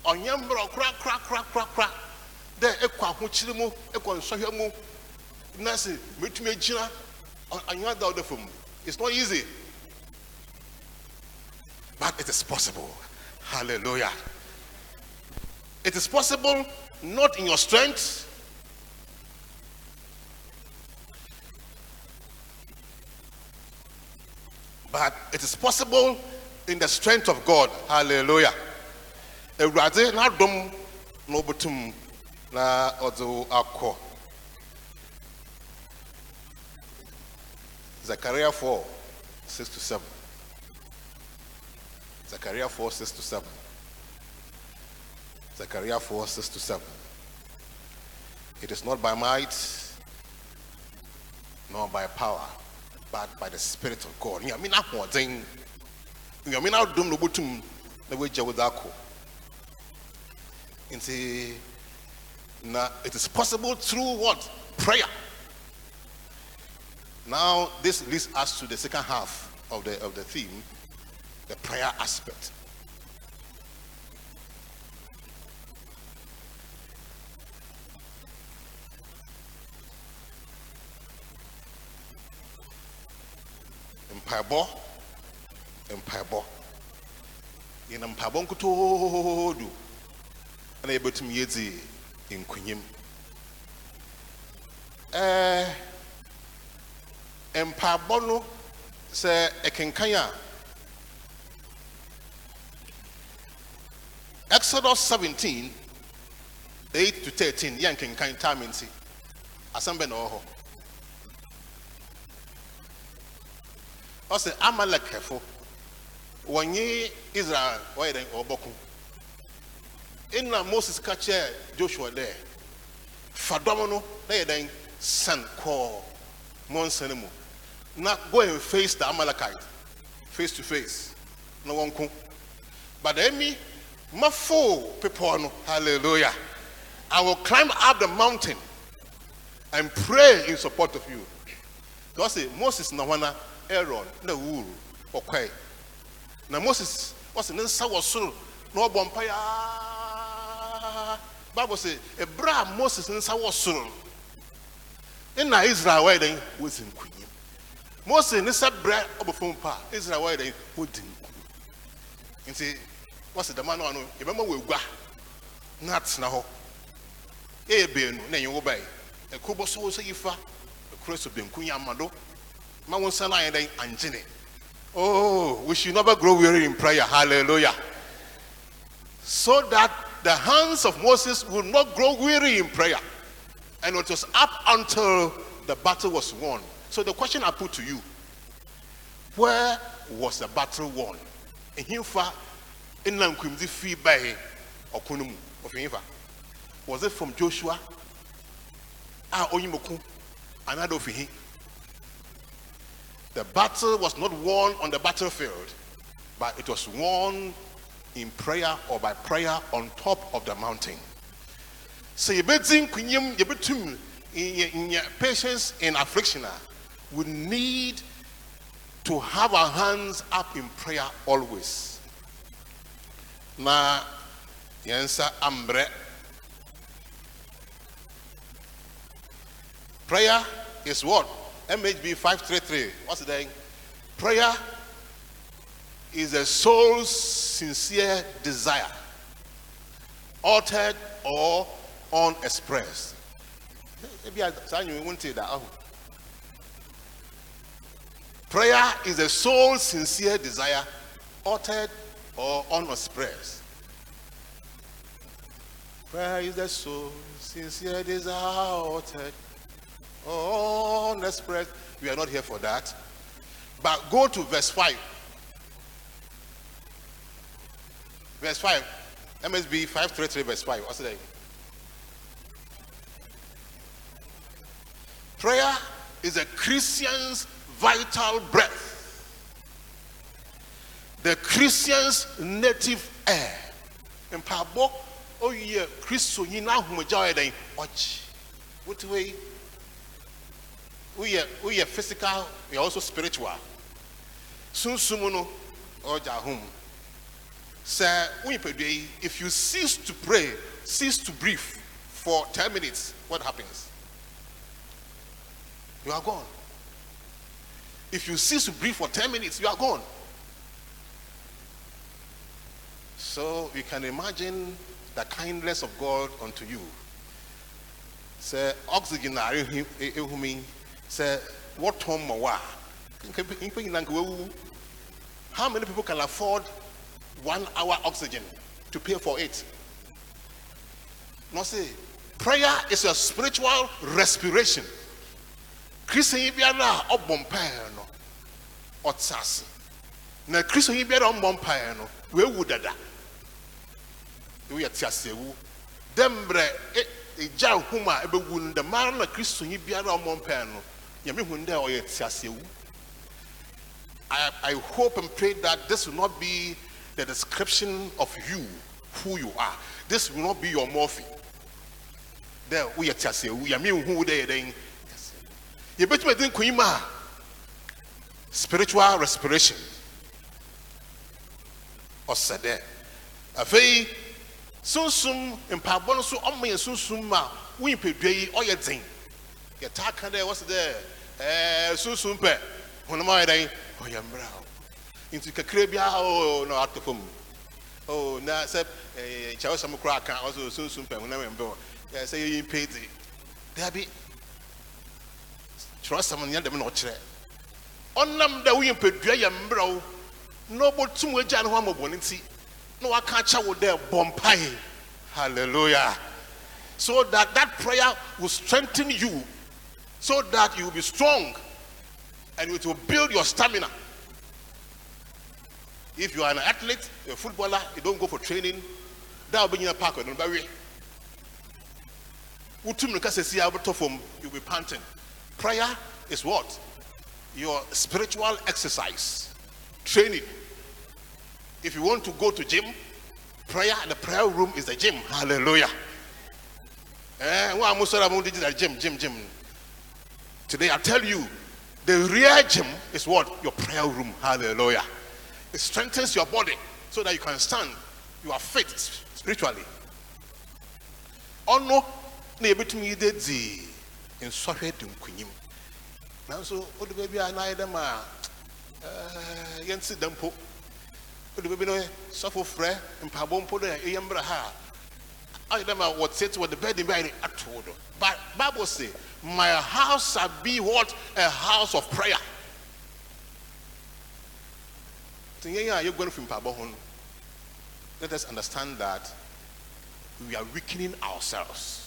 onyamro kra kra kra kra kra da ekwa ho kire mu ekwa nsohwe mu na se metumi agina anwa da odafo mu. It's not easy, but it is possible. Hallelujah. It is possible, not in your strength. But it is possible in the strength of God. Hallelujah. Ewurade na dom na obutum na odu akọ. Zechariah four, six to seven. Zechariah four, six to seven. Zechariah four, six to seven. It is not by might, nor by power, but by the Spirit of God. It is possible through what? Prayer. Now this leads us to the second half of the of the theme, the prayer aspect. Mpabo, mpabo. Yen mpabo nkuto do. and able to miyezi in Kunyim. Eh, Empabono se Ekenkanya. Exodus seventeen, eight to thirteen. Yankin kind time in see. Asamben oho. Ose Amalek hefo. Wanye Israel waiden oboku. Inna Moses kache Joshua there. Fadomono they then send call Monsenemu. Not go and face the Amalekite face to face. No one could. But then me, my fool people, hallelujah. I will climb up the mountain and pray in support of you. God say Moses na wana Aaron na wuru okay. Na Moses was in Sawasul no bompaya. Bible say Abraham Moses in Sawasul. In Israel wedding was in Queen. Moses in this bread of a phone pa Israel wedding would in see what's the man on remember we go not now e be no na you obey e kobo so so yifa e cross be nkunya amado ma won sana yen anjene. Oh, we should never grow weary in prayer. Hallelujah. So that the hands of Moses will not grow weary in prayer, and it was up until the battle was won. So the question I put to you, where was the battle won? In Hinfa, in Lankwimzi Fibai, or Kunumu, of Hinfa. Was it from Joshua? Ah, Oyimoku, and Ado Fihi. The battle was not won on the battlefield, but it was won in prayer or by prayer on top of the mountain. So you betting kunyim, you betum in your patience and affliction. We need to have our hands up in prayer always. Na yensa ambre. Prayer is what? M H B five three three. What's the name? Prayer is the soul's sincere desire, uttered or unexpressed. Prayer is the soul's sincere desire, uttered or unexpressed. Prayer is the soul's sincere desire, uttered. Oh, let's pray. We are not here for that. But go to verse five. Verse five. M S B five thirty-three, verse five. What's the name? Prayer is a Christian's vital breath. The Christian's native air. In Pabo, oh yeah, Christo, you know who majority watch. What way? We are, we are physical, we are also spiritual. Soon, soon, or Jahum. Sir, if you cease to pray, cease to breathe for ten minutes, what happens? You are gone. If you cease to breathe for ten minutes, you are gone. So you can imagine the kindness of God unto you. Sir, oxygen, say what home wa? How many people can afford one hour oxygen to pay for it? No say prayer is a spiritual respiration. Christian ibiara obompa no otsase. Na Christian ibiara obompa no we wu dada. We atiase wu. Dembre e ja huma ebe wu nda mara na Christian ibiara obompa no. I, I hope and pray that this will not be the description of you, who you are. This will not be your morphe. There we are who they you better think spiritual respiration. Or said there. A very soon soon in Pabonosu on me soon soon ma we pay all your thing. Your talk there was there. Eh, so soon, pe. When am I there? Oh, you're brown. Into Kakrebia, oh, no, out of home. Oh, now except Charles Samukra can also soon soon pay when I remember. Yeah, say you pay the there be trust someone yet them not there. On them that we pay do your bro. No but too much and one more bonity. No, I can't show their bompay. Hallelujah. So that that prayer will strengthen you, so that you will be strong and it will build your stamina. If you are an athlete, you're a footballer, you don't go for training, that will be in a park. You'll be panting. Prayer is what? Your spiritual exercise, training. If you want to go to gym, prayer, the prayer room is the gym. Hallelujah. Eh, well, most of them did that gym, gym, gym. Today I tell you, the real gym is what? Your prayer room. Hallelujah. It strengthens your body so that you can stand. You are fit spiritually. Oh no, able to me did the in Sohedum Kunim. Now so oh the baby and I them are Yancy Dumpo. Oh the baby no suffer free and Pabompo Yambraha. I remember what said what the bed in my told. But Bible say, my house shall be what? A house of prayer. Let us understand that we are weakening ourselves.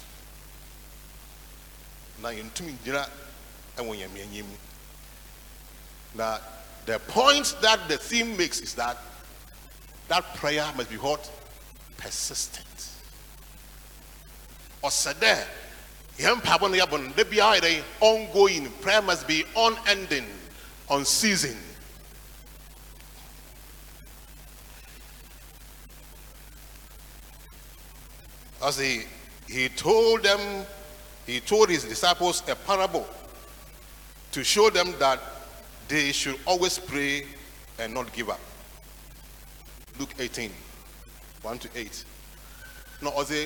Now, the point that the theme makes is that that prayer must be what? Persistent. Ongoing prayer must be unending, unceasing. As he, he told them, he told his disciples a parable to show them that they should always pray and not give up. Luke eighteen, one to eight. No, as they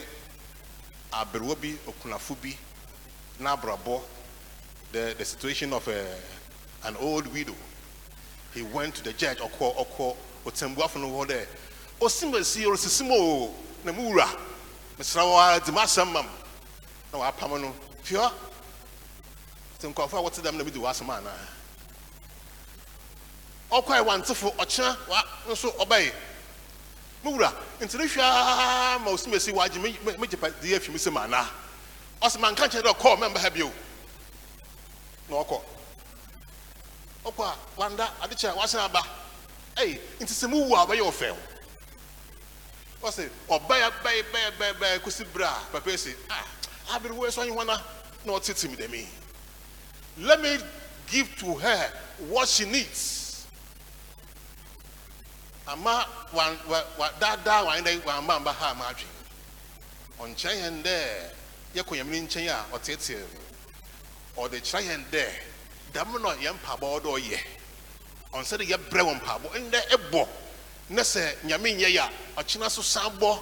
Aberobi Okunafubi Nabrabo, the the situation of a, an old widow. He went to the judge. Okwo okwo otembu afunu wo there. Osimesi orisisimo na mura. Mesrawa dimasamam. Na wa pamanu. Fio. Temko afa wote dam na bi do asama na. Okwai wantefo okye wa nso obai. Mura, international Mosmesi Wajim, the F. Missimana. Osman can't you call member have you? No call. Opa, Wanda, Adicha, Wasanaba. Hey, into Samua by your fail. What's it? Or by a bay, bay, bay, bay, Kusibra, Papesi. Ah, I've been worse on you wanna not sit with me. Let me give to her what she needs. Ama one that that one day one man baha margin on chain and there ye koyamlin chain a otete or the chain and there dam no yam pabo do ye on said ye brew on pabo in there ebo na se nyame nye ya ochina so sambo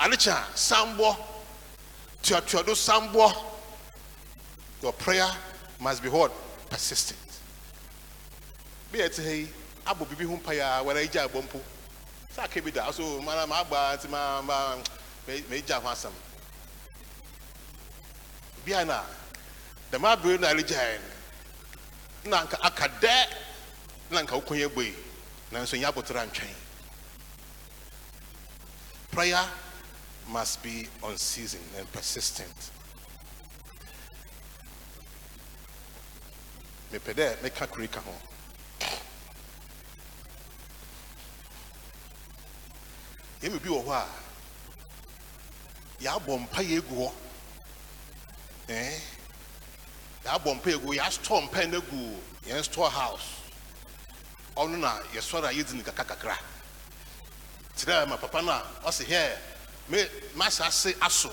alicha sambo tuatuado sambo. Your prayer must be heard persistent. Be at hey Abu Bibi Humpaya, where I jab bumpo. Sakibida, so Madame Abba, Mamma, Major Hassam. Biana, the Mabu Nalijan Nanka Akade Nanka Okoyabwe, Nanso Yabotan chain. Prayer must be unceasing and persistent. Me pede, me kakurika home. It will be a while. Ya bompaye go. Eh? Ya bompaye go. Ya storm pen go. Ya storehouse. Onu na ya sora yidi nika kakakra. Tira ma papa na o se here. Me masa say aso.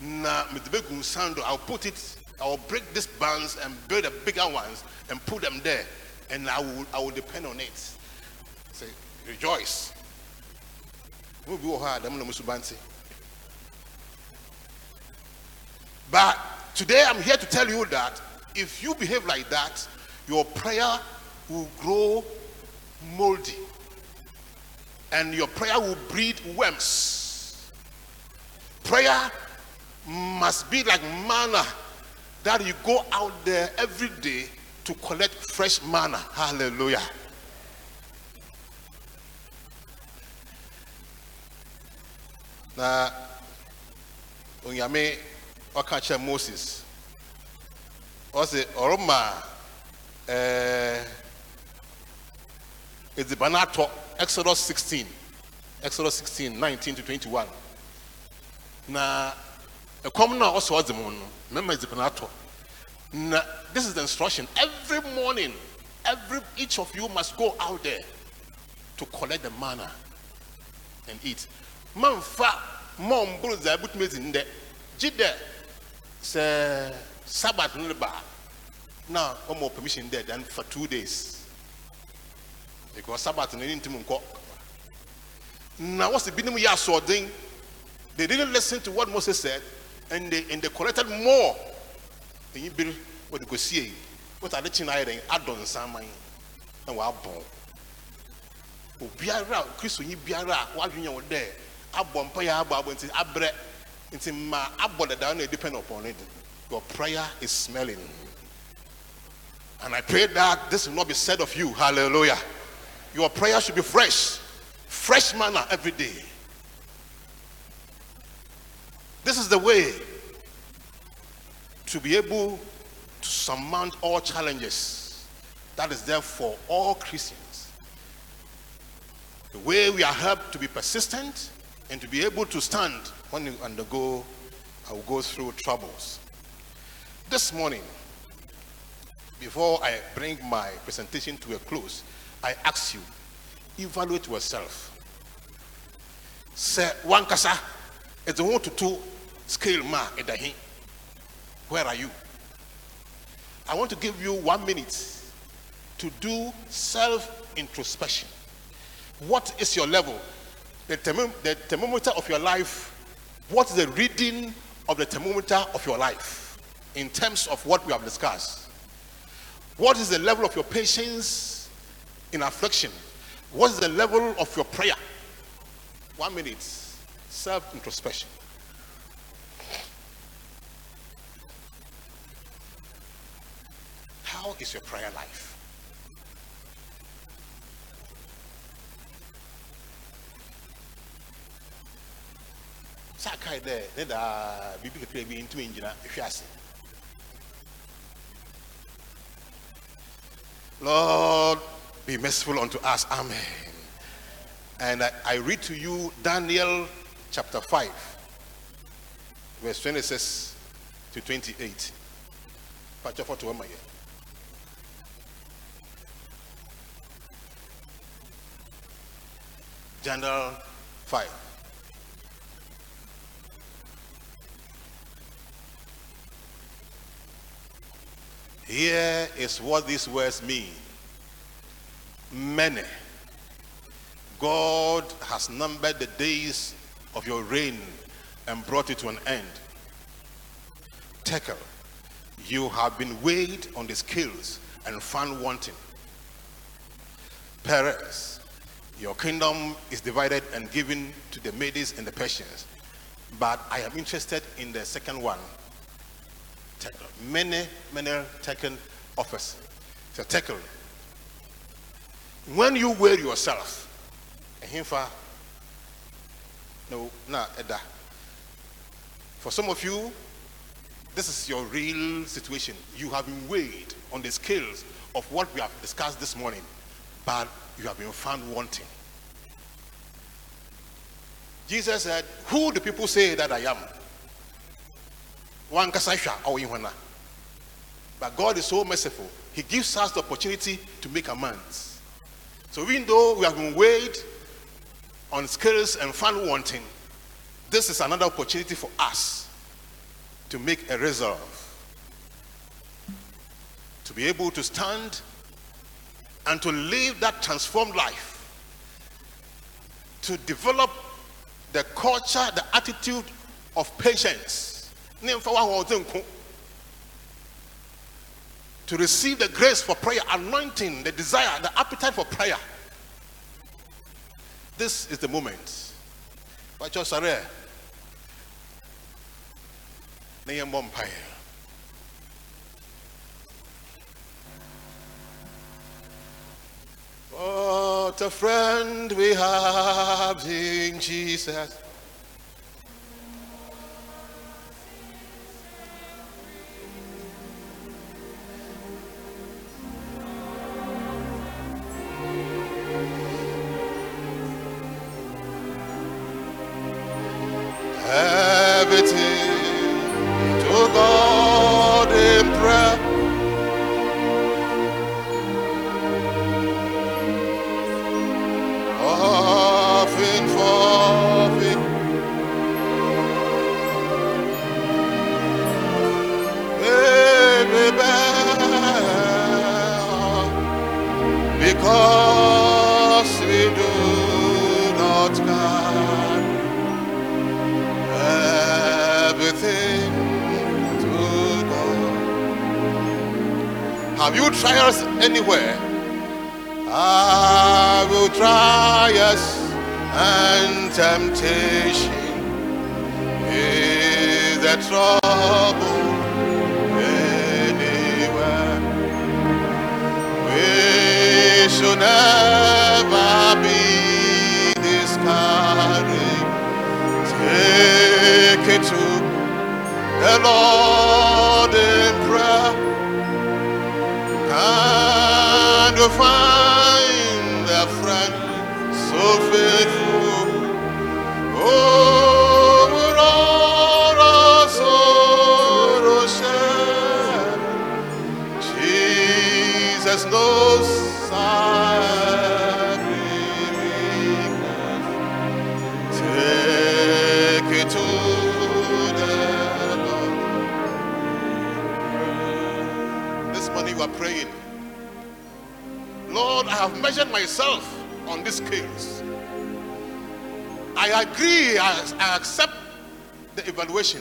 Na me de begum sando. I'll put it. I'll break these bands and build a bigger ones and put them there. And I will I will depend on it. Say rejoice. But today I'm here to tell you that if you behave like that, your prayer will grow moldy. and your prayer will breed worms. Prayer must be like manna, that you go out there every day to collect fresh manna. Hallelujah. Now, Onyame Okache Moses, also Oroma, it's the Banato, Exodus sixteen, Exodus sixteen, nineteen to twenty-one. Now, a commoner also was the moon. Remember, it's the Banato. Now, this is the instruction. Every morning, every each of you must go out there to collect the manna and eat. Man fa mom brother but me in there. Jide say Sabbath no ba. Now no more permission there than for two days. Because Sabbath no need to munko. Now what's the binim ya so thing? They didn't listen to what Moses said, and they and they collected more. And you be what you go see. What are the chin iron addon saman? And we are born. Obiara Christo ni biara wa dwenya wo there. Your prayer is smelling. And I pray that this will not be said of you. Hallelujah. Your prayer should be fresh. Fresh manna every day. This is the way to be able to surmount all challenges that is there for all Christians. The way we are helped to be persistent and to be able to stand when you undergo or go through troubles. This morning, before I bring my presentation to a close, I ask you, evaluate yourself. Say one kasa, it's one to two scale ma edahi. Where are you? I want to give you one minute to do self-introspection. What is your level? The, thermo the thermometer of your life, what's the reading of the thermometer of your life in terms of what we have discussed? What is the level of your patience in affliction? What is the level of your prayer? One minute, self-introspection. How is your prayer life? Lord, be merciful unto us. Amen. And I, I read to you Daniel chapter five, verse twenty-six to twenty-eight. Daniel five. Here is what these words mean. Many. God has numbered the days of your reign and brought it to an end. Tekel, you have been weighed on the scales and found wanting. Perez, your kingdom is divided and given to the Medes and the Persians. But I am interested in the second one. Tekel. Many, many taken office. So Tekel. When you wear yourself, no, no, for some of you, this is your real situation. You have been weighed on the scales of what we have discussed this morning, but you have been found wanting. Jesus said, "Who do people say that I am?" But God is so merciful. He gives us the opportunity to make amends. So even though we have been weighed on scales and found wanting, this is another opportunity for us to make a resolve, to be able to stand and to live that transformed life, to develop the culture, the attitude of patience, to receive the grace for prayer, anointing, the desire, the appetite for prayer. This is the moment. Pacho Sare, Nayam Bompire. What a friend we have in Jesus.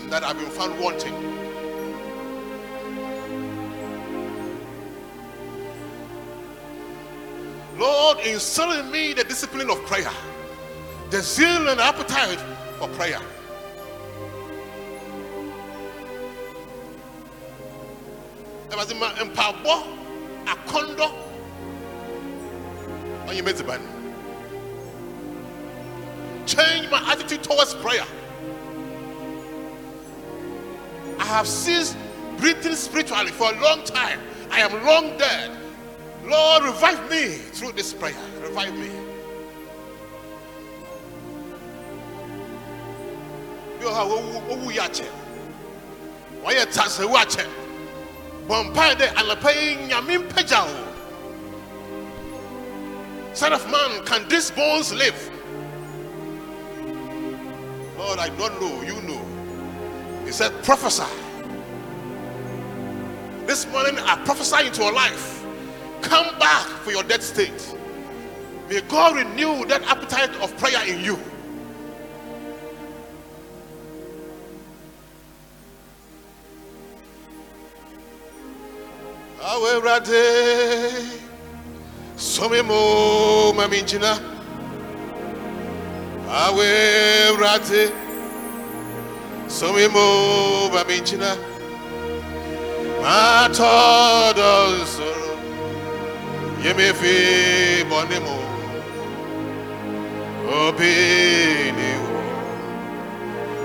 That I've been found wanting. Lord, instill in me the discipline of prayer, the zeal and appetite for prayer. Change my attitude towards prayer. I have ceased breathing spiritually for a long time. I am long dead. Lord, revive me through this prayer. Revive me. Son of man, can these bones live? Lord, I don't know. You know. He said, prophesy. This morning I prophesy into your life. Come back for your dead state. May God renew that appetite of prayer in you. So we move a minchina, my toddles, you may feel bonimo, obinio,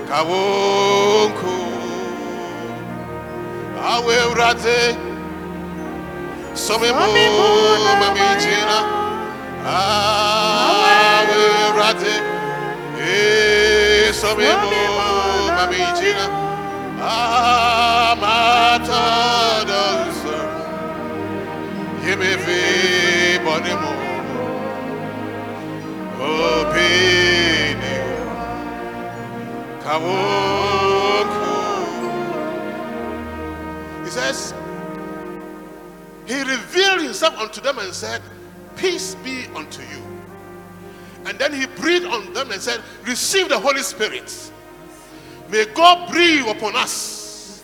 Kawunku, I will rate. So we move a minchina, I will rate. Mijina amata danza yemevi bonemo opinio kawoku. He says he revealed himself unto them and said, peace be unto you. And then he breathed on them and said, receive the Holy Spirit. May God breathe upon us.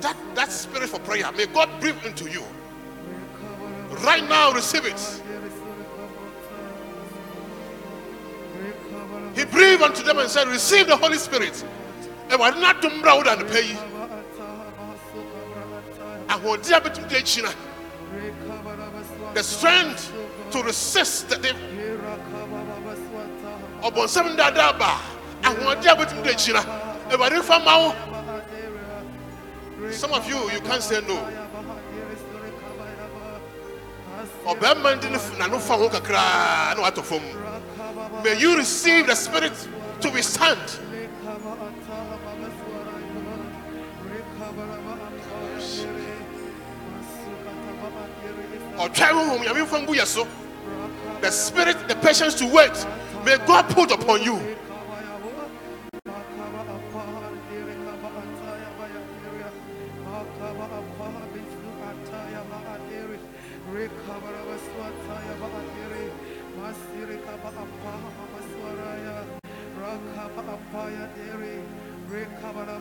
That, that spirit for prayer, may God breathe into you. Right now, receive it. He breathed unto them and said, receive the Holy Spirit. And we're not to proud and pay. I will be able to teach you the strength to resist the devil. Upon seven dadaba, I will be able to teach you. Everybody from now, some of you, you can't say no. May you receive the Spirit to withstand. The Spirit, the patience to wait, may God put upon you.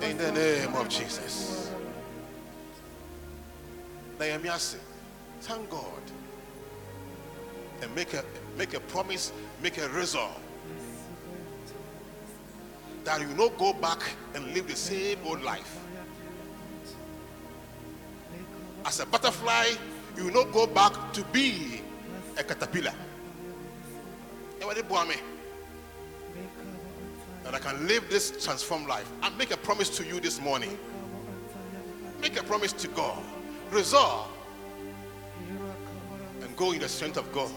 In the name of Jesus. Thank God. And make a make a promise, make a resolve that you not go back and live the same old life. As a butterfly, you will not go back to be a caterpillar. That I can live this transformed life. I make a promise to you this morning. Make a promise to God. Resolve and go in the strength of God.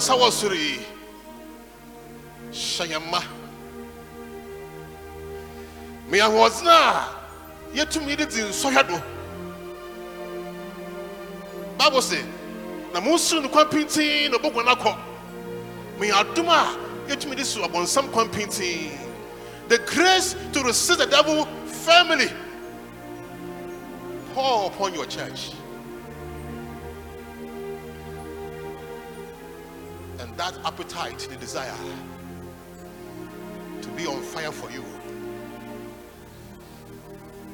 Sawasuri Shayama Mia was na yet to meet it in Soyado. Bible said, Namusun Quampintin, the book when I call me Aduma, yet to meet this upon some Quampintin. The grace to resist the devil firmly pour upon your church. That appetite, the desire to be on fire for you.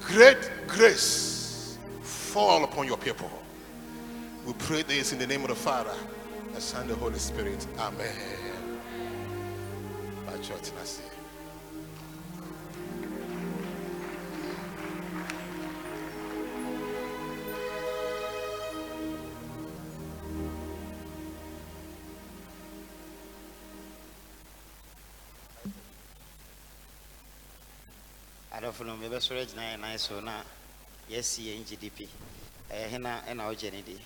Great grace fall upon your people. We pray this in the name of the Father, the Son, and the Holy Spirit. Amen. From the best region, and I saw now, yes, in G D P, a henna and our genity.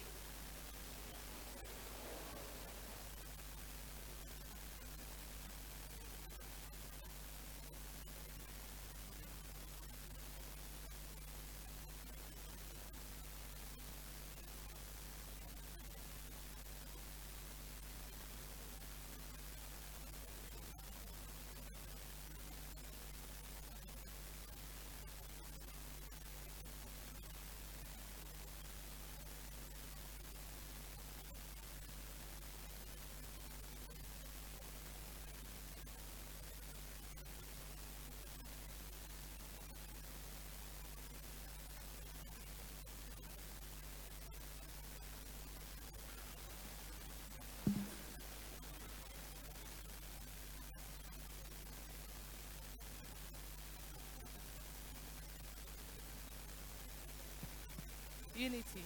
Unity,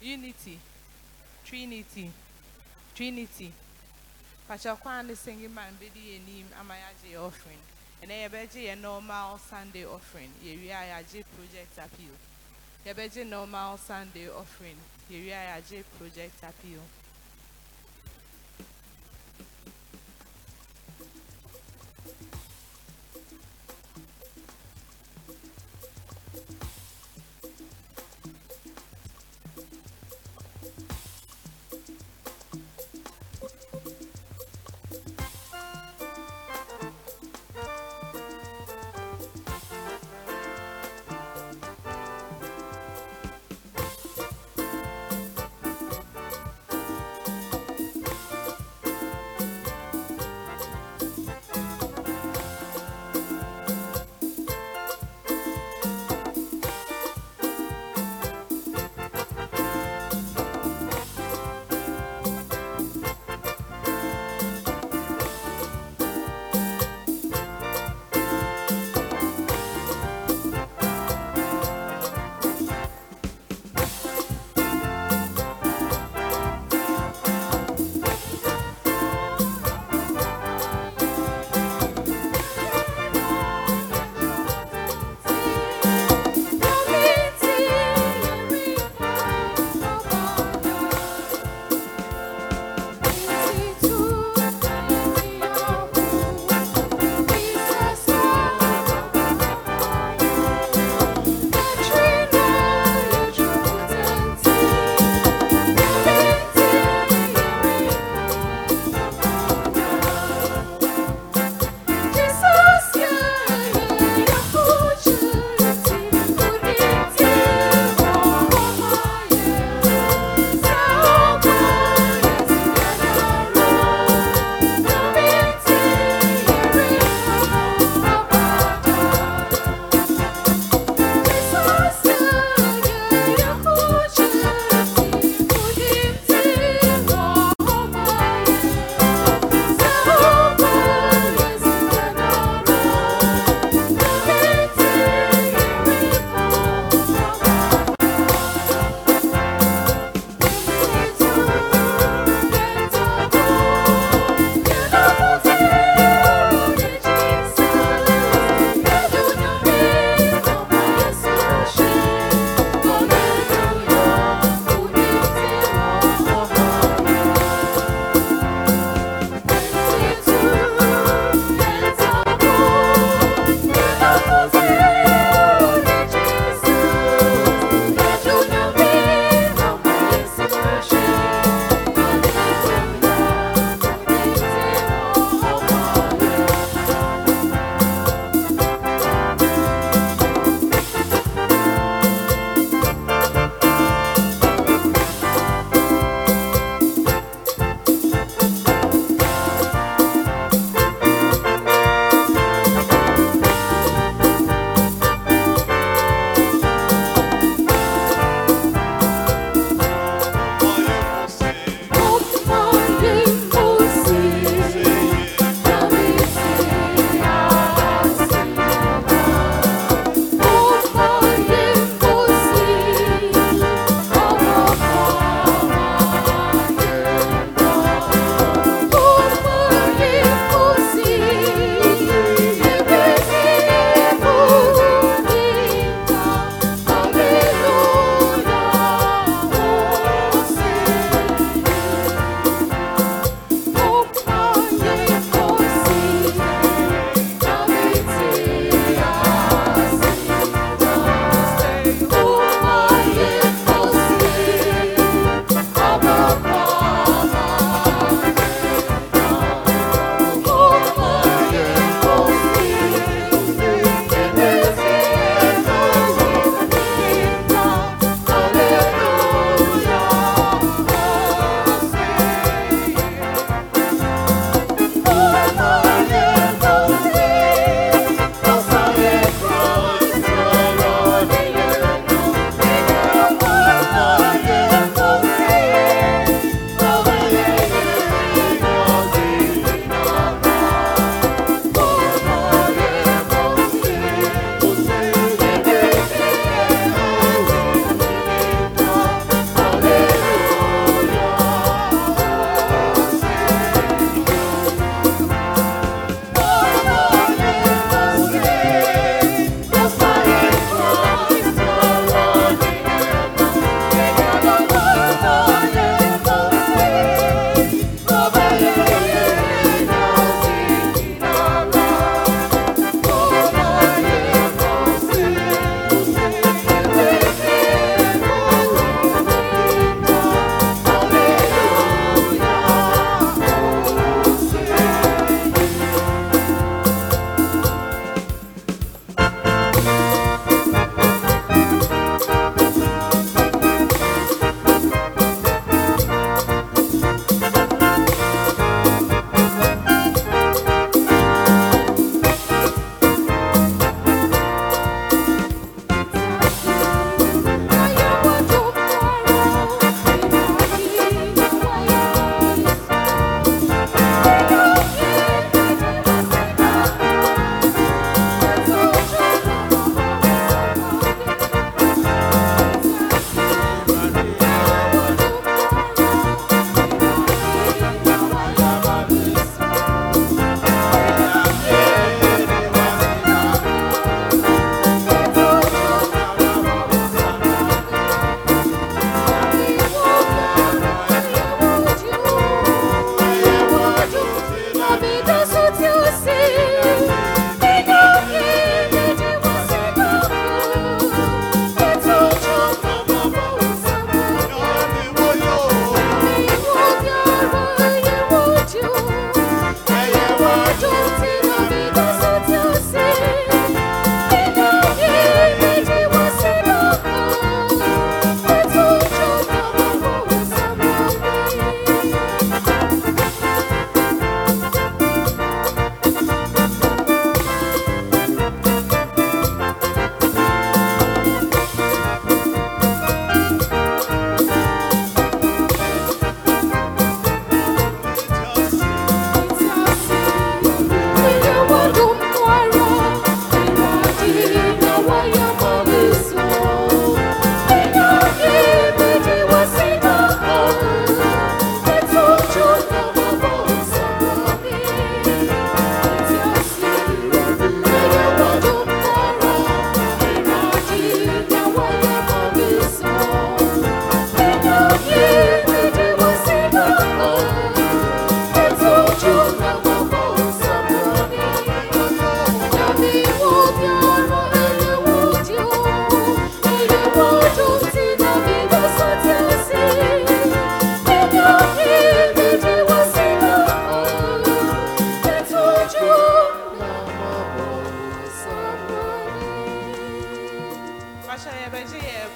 unity, Trinity, Trinity. Pastor Kwan is singing man, Biddy and him, Amayaji offering. And I beji a normal Sunday offering. Here we are, J Project Appeal. You beji normal Sunday offering. Here we are, J Project Appeal.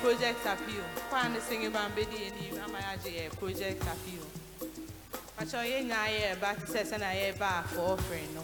project appeal. Kwa ni singe bambedi eni amayaje project appeal. Pacho ye na ye ba tse na ye ba for offering no.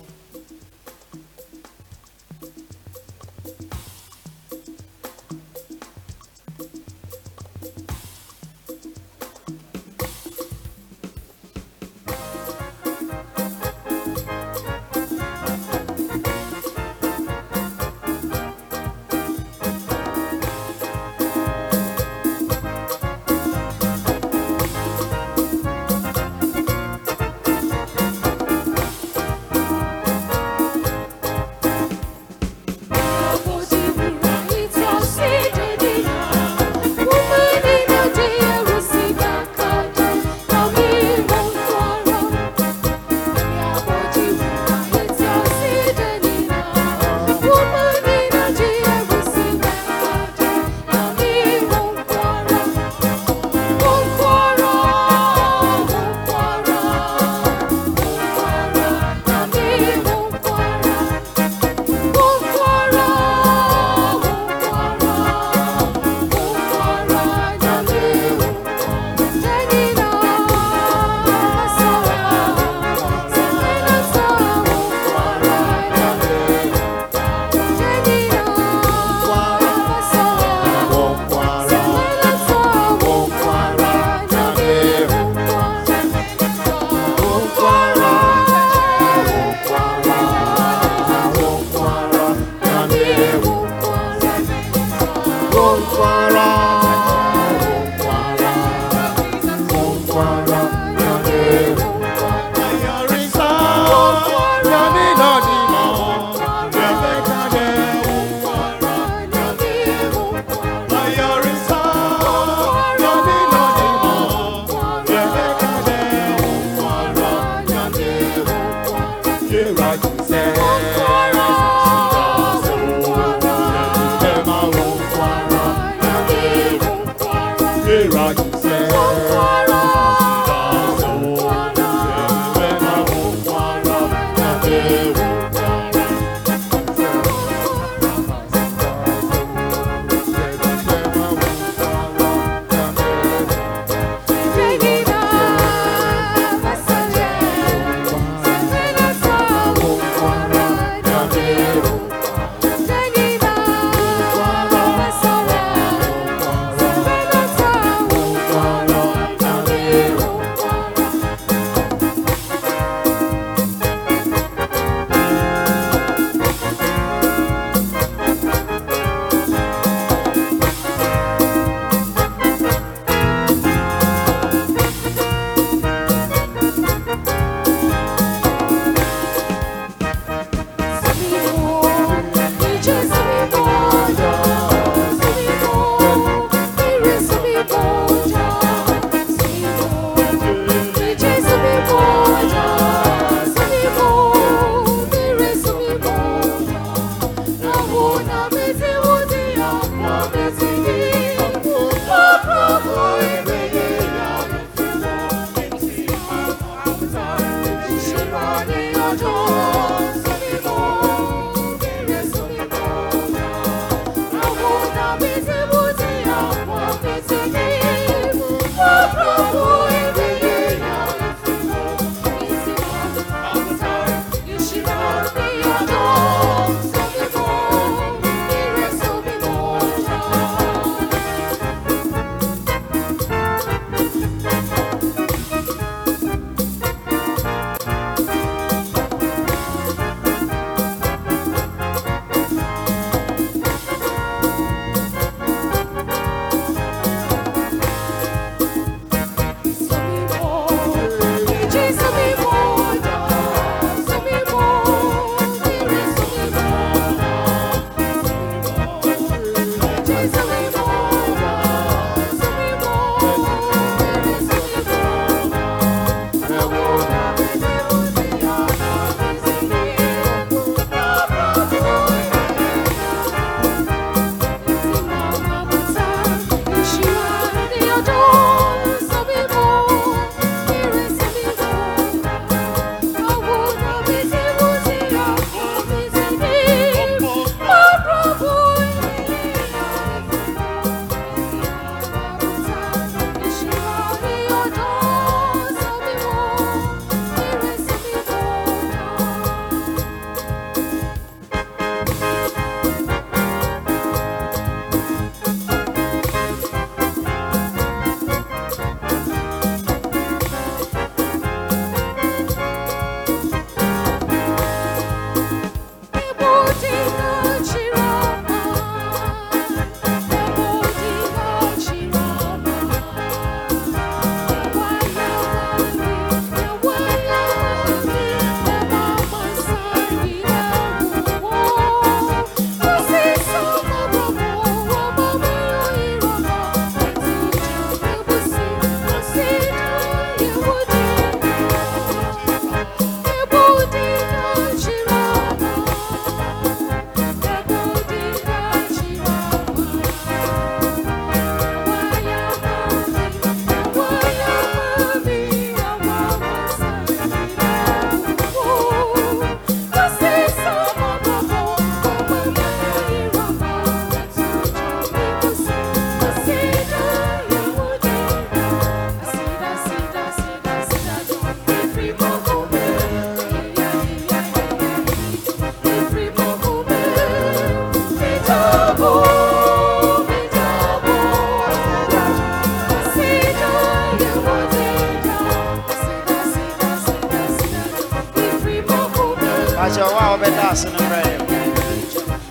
dancing and brave.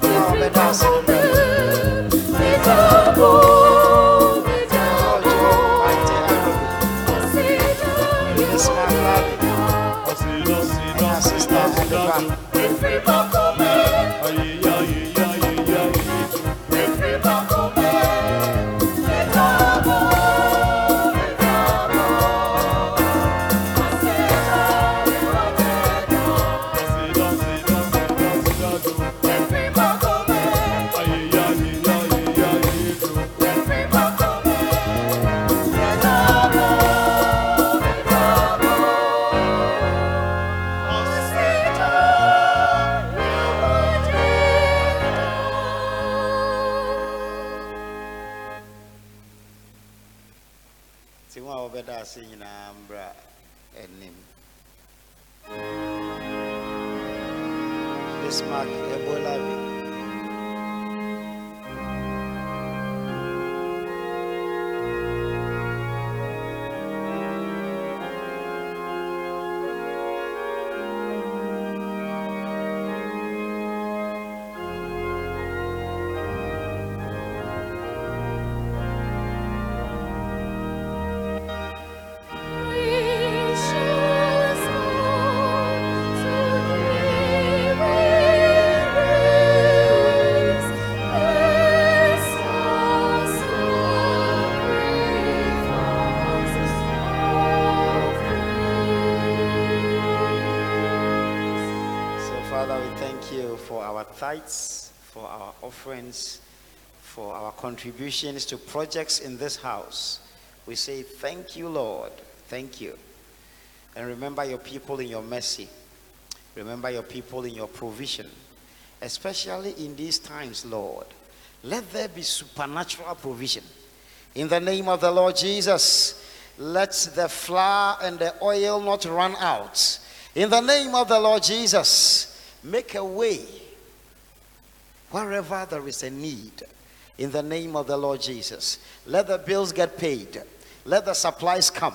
I'll be dancing and brave. Jojo Abuajimante Anobi, Bismarck Ebulabi, and her sister Adipa. Bismarck Ebulabi, for our offerings, for our contributions to projects in this house. We say thank you, Lord. Thank you. And remember your people in your mercy. Remember your people in your provision. Especially in these times, Lord. Let there be supernatural provision. In the name of the Lord Jesus, let the flour and the oil not run out. In the name of the Lord Jesus, make a way wherever there is a need, in the name of the Lord Jesus. Let the bills get paid. Let the supplies come.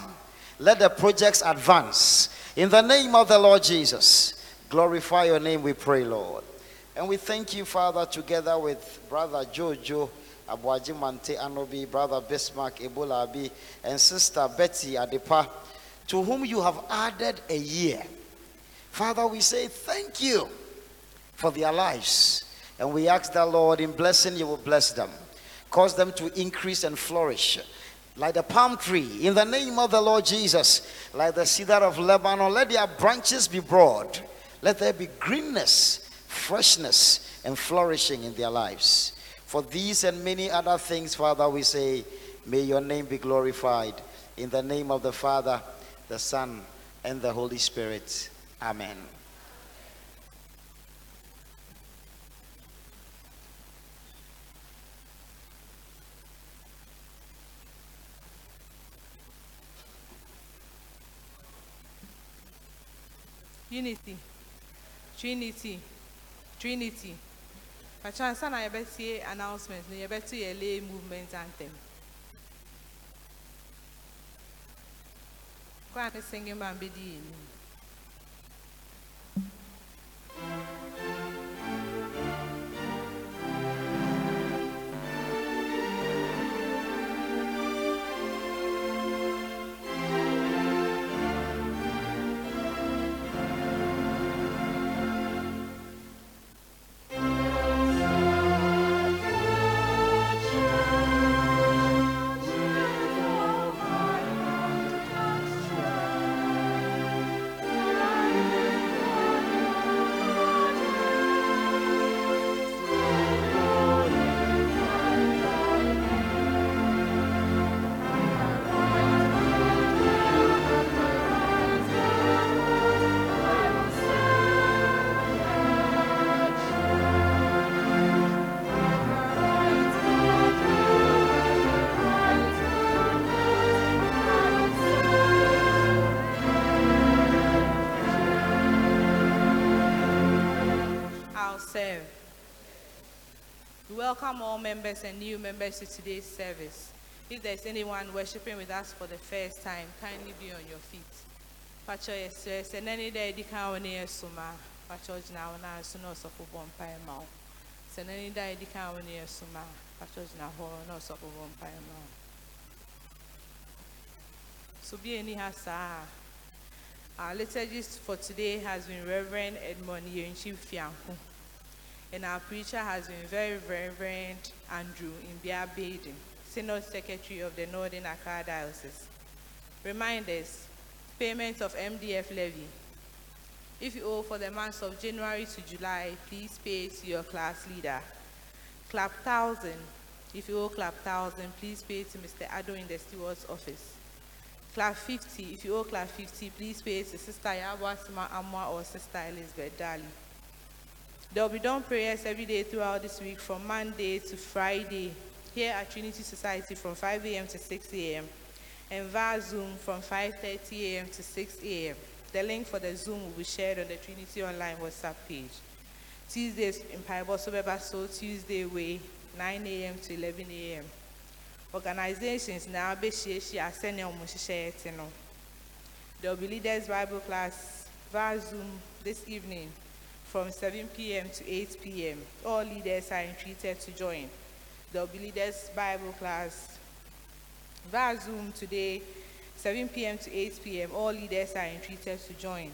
Let the projects advance. In the name of the Lord Jesus. Glorify your name, we pray, Lord. And we thank you, Father, together with Brother Jojo Abuajimante Anobi, Brother Bismarck Ebulabi, and Sister Betty Adipa, to whom you have added a year. Father, we say thank you for their lives. And we ask that, Lord, in blessing, you will bless them. Cause them to increase and flourish like the palm tree. In the name of the Lord Jesus, like the cedar of Lebanon, let their branches be broad. Let there be greenness, freshness, and flourishing in their lives. For these and many other things, Father, we say, may your name be glorified. In the name of the Father, the Son, and the Holy Spirit. Amen. Unity, Trinity, Trinity. Perchance I have better announcements, I have better lay movement anthem. Go ahead and sing him and be welcome all members and new members to today's service. If there's anyone worshiping with us for the first time, kindly be on your feet. Church now, and I soon also for one pie mouth. Send any day the cow near Suma, Church now, no supper one pie mouth. So be any hassa. Our liturgist for today has been Reverend Edmund Yenchim Fianco, and our preacher has been very Reverend Andrew Mbiabedin, Synod Secretary of the Northern Accra Diocese. Reminders, payment of M D F levy. If you owe for the months of January to July, please pay to your class leader. Clap one thousand. If you owe Clap one thousand, please pay to Mister Ado in the steward's office. Clap fifty. If you owe Clap fifty, please pay to Sister Yawa Sima Amwa or Sister Elizabeth Dali. There will be done prayers every day throughout this week from Monday to Friday here at Trinity Society from five A M to six A M and via Zoom from five thirty A M to six A M The link for the Zoom will be shared on the Trinity Online WhatsApp page. Tuesdays in Paiboso Bebaso, Tuesday way, nine A M to eleven A M Organizations now Besheshi are sending on Moshe Eternal. There will be Leaders Bible class via Zoom this evening from seven P M to eight P M All leaders are entreated to join. There will be Leaders Bible class via Zoom today. seven P M to eight P M All leaders are entreated to join.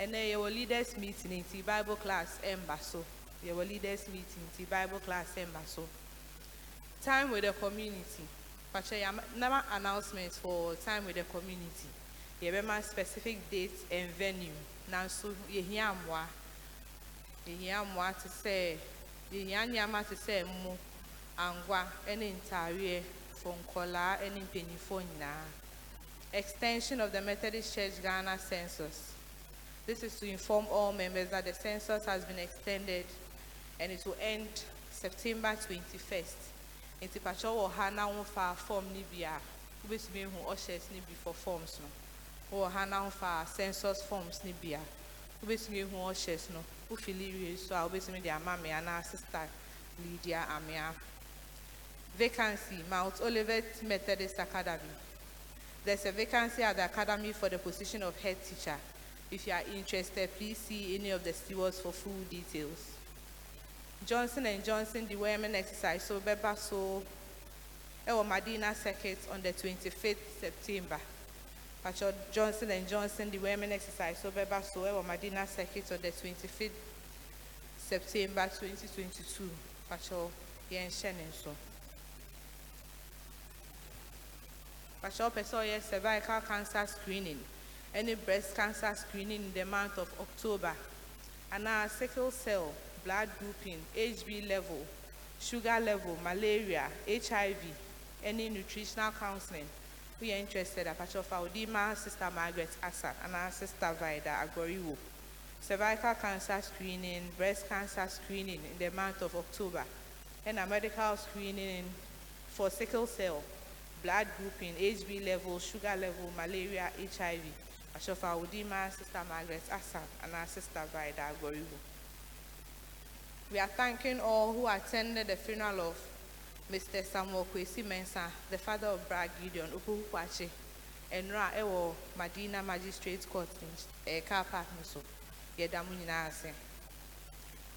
And then your leaders meeting in the Bible class Embasso. Your leaders meeting in the Bible class Embasso. Time with the community. Patrick, number announcements for time with the community. You remember specific dates and venue. Now so you hear more. You hear more to say. You hear more to say more. Angwa and interior. Extension of the Methodist Church Ghana census. This is to inform all members that the census has been extended and it will end September twenty-first. Nti pacho wo hana wo fa form ni bia. Wo betumi hu ushers ni before forms no. Wo hana wo fa census forms ni bia. Wo betumi hu ushers no. Wo fili so a wo betumi dia mama ana sister Lydia Amia. Vacancy, Mount Olivet Methodist Academy. There's a vacancy at the academy for the position of head teacher. If you are interested, please see any of the stewards for full details. Johnson and Johnson, the women exercise, so Bebaso, El Madina circuit on the twenty-fifth of September. Johnson and Johnson, the women exercise, so Bebaso, El Madina circuit on the twenty-fifth of September twenty twenty-two. Pacho, Yen Shannon, so. Pastor Pesoye cervical cancer screening, any breast cancer screening in the month of October, and our sickle cell, blood grouping, H B level, sugar level, malaria, H I V, any nutritional counseling. We are interested at Pastor Faudima, Sister Margaret Asan, and our Sister Vida Agoriwo. Cervical cancer screening, breast cancer screening in the month of October, and a medical screening for sickle cell, blood grouping, H B level, sugar level, malaria, H I V. Ashofa Udima, Sister Margaret Asan, and our Sister Vida Agoriwo. We are thanking all who attended the funeral of Mister Samuel Kwesi Mensah, the father of Brad Gideon Ache, and Ra Ewo Medina Magistrates Court in Car Park Muso.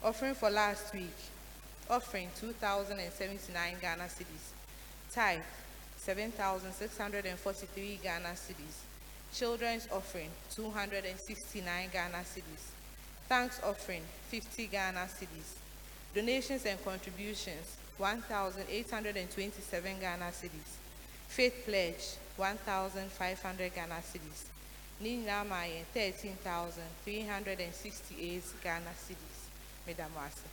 Offering for last week. Offering two thousand seventy-nine Ghana cedis. Tithe seven thousand six hundred forty-three Ghana cedis. Children's offering, two hundred sixty-nine Ghana cedis. Thanks offering, fifty Ghana cedis. Donations and contributions, one thousand eight hundred twenty-seven Ghana cedis. Faith pledge, one thousand five hundred Ghana cedis. Nina Mayen, thirteen thousand three hundred sixty-eight Ghana cedis. Madam Wasa.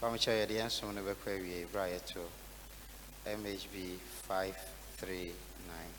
M H B five three nine.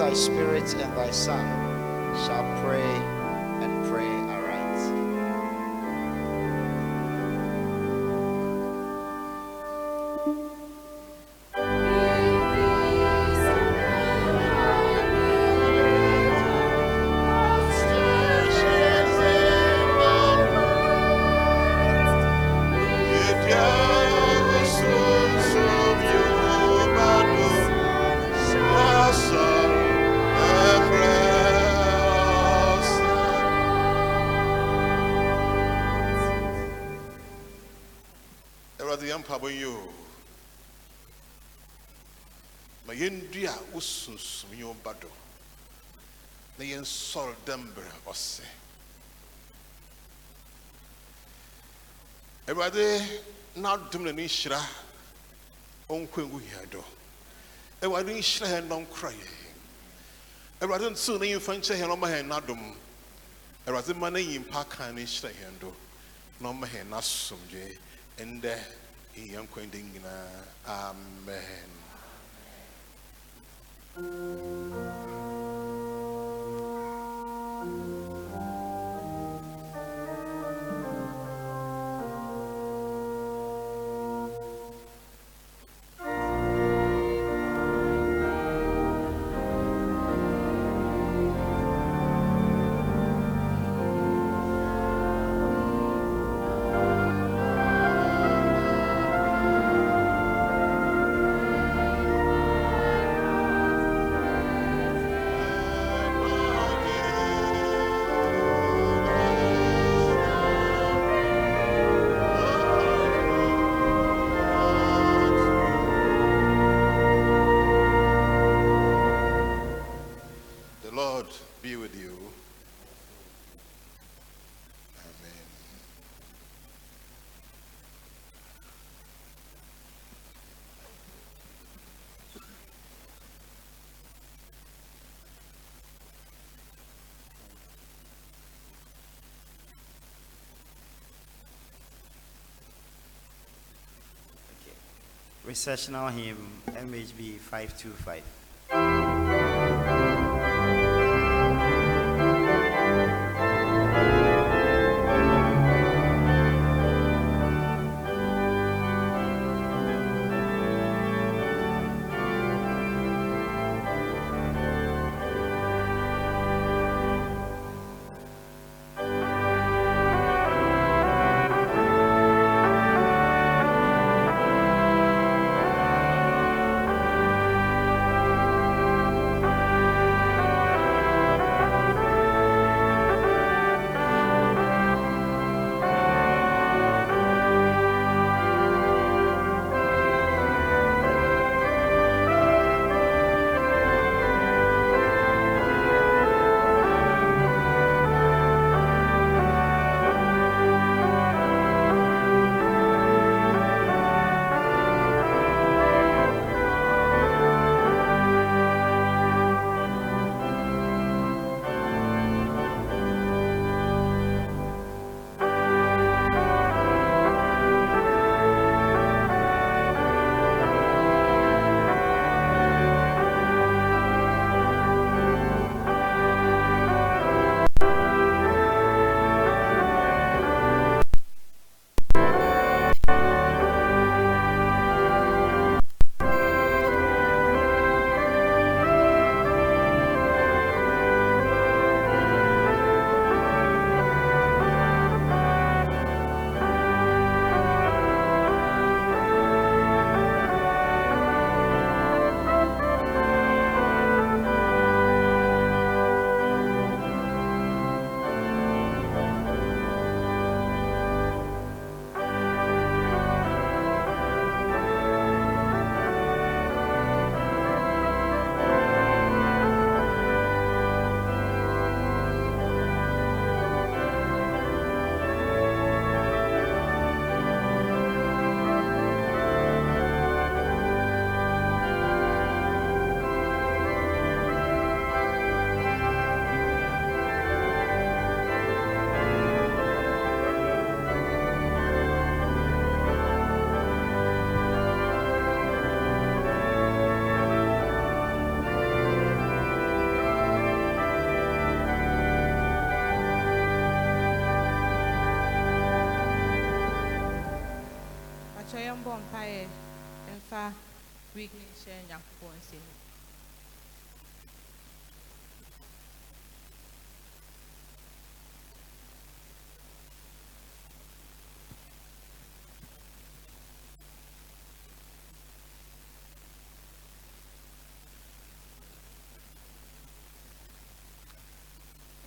of thy Spirit and thy Son shall pray and pray aright. They insult them, or say, everybody not doing any shira on Quingu Yado. Everybody shira and don't cry. Everybody soon in French and on my hand, not them. Everybody money in Park and Shira and do. No my hand, not some day, and there in young Quinding. Amen. Amen. Recessional hymn, M H B five two five.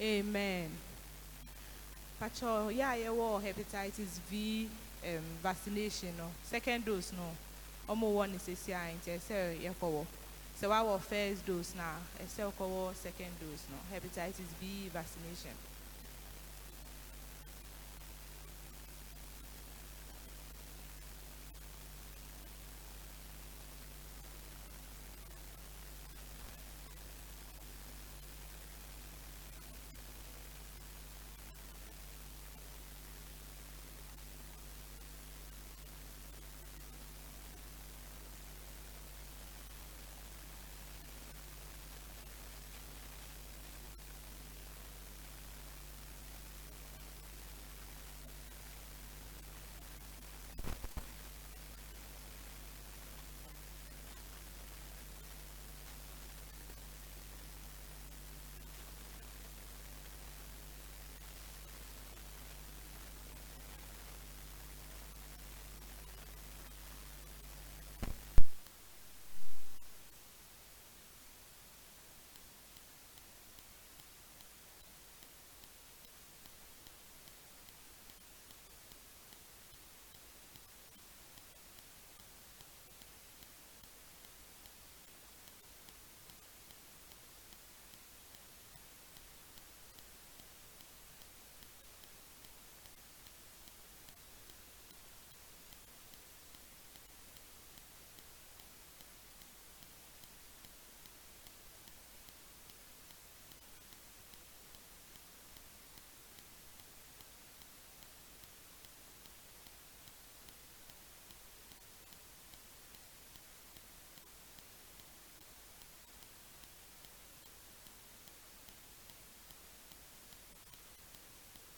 Amen. Pacho, yeah, yeah, war hepatitis V um, vaccination, no second dose, no. Almost one is a C I and yeah, so our first dose now, a second dose, no hepatitis V vaccination.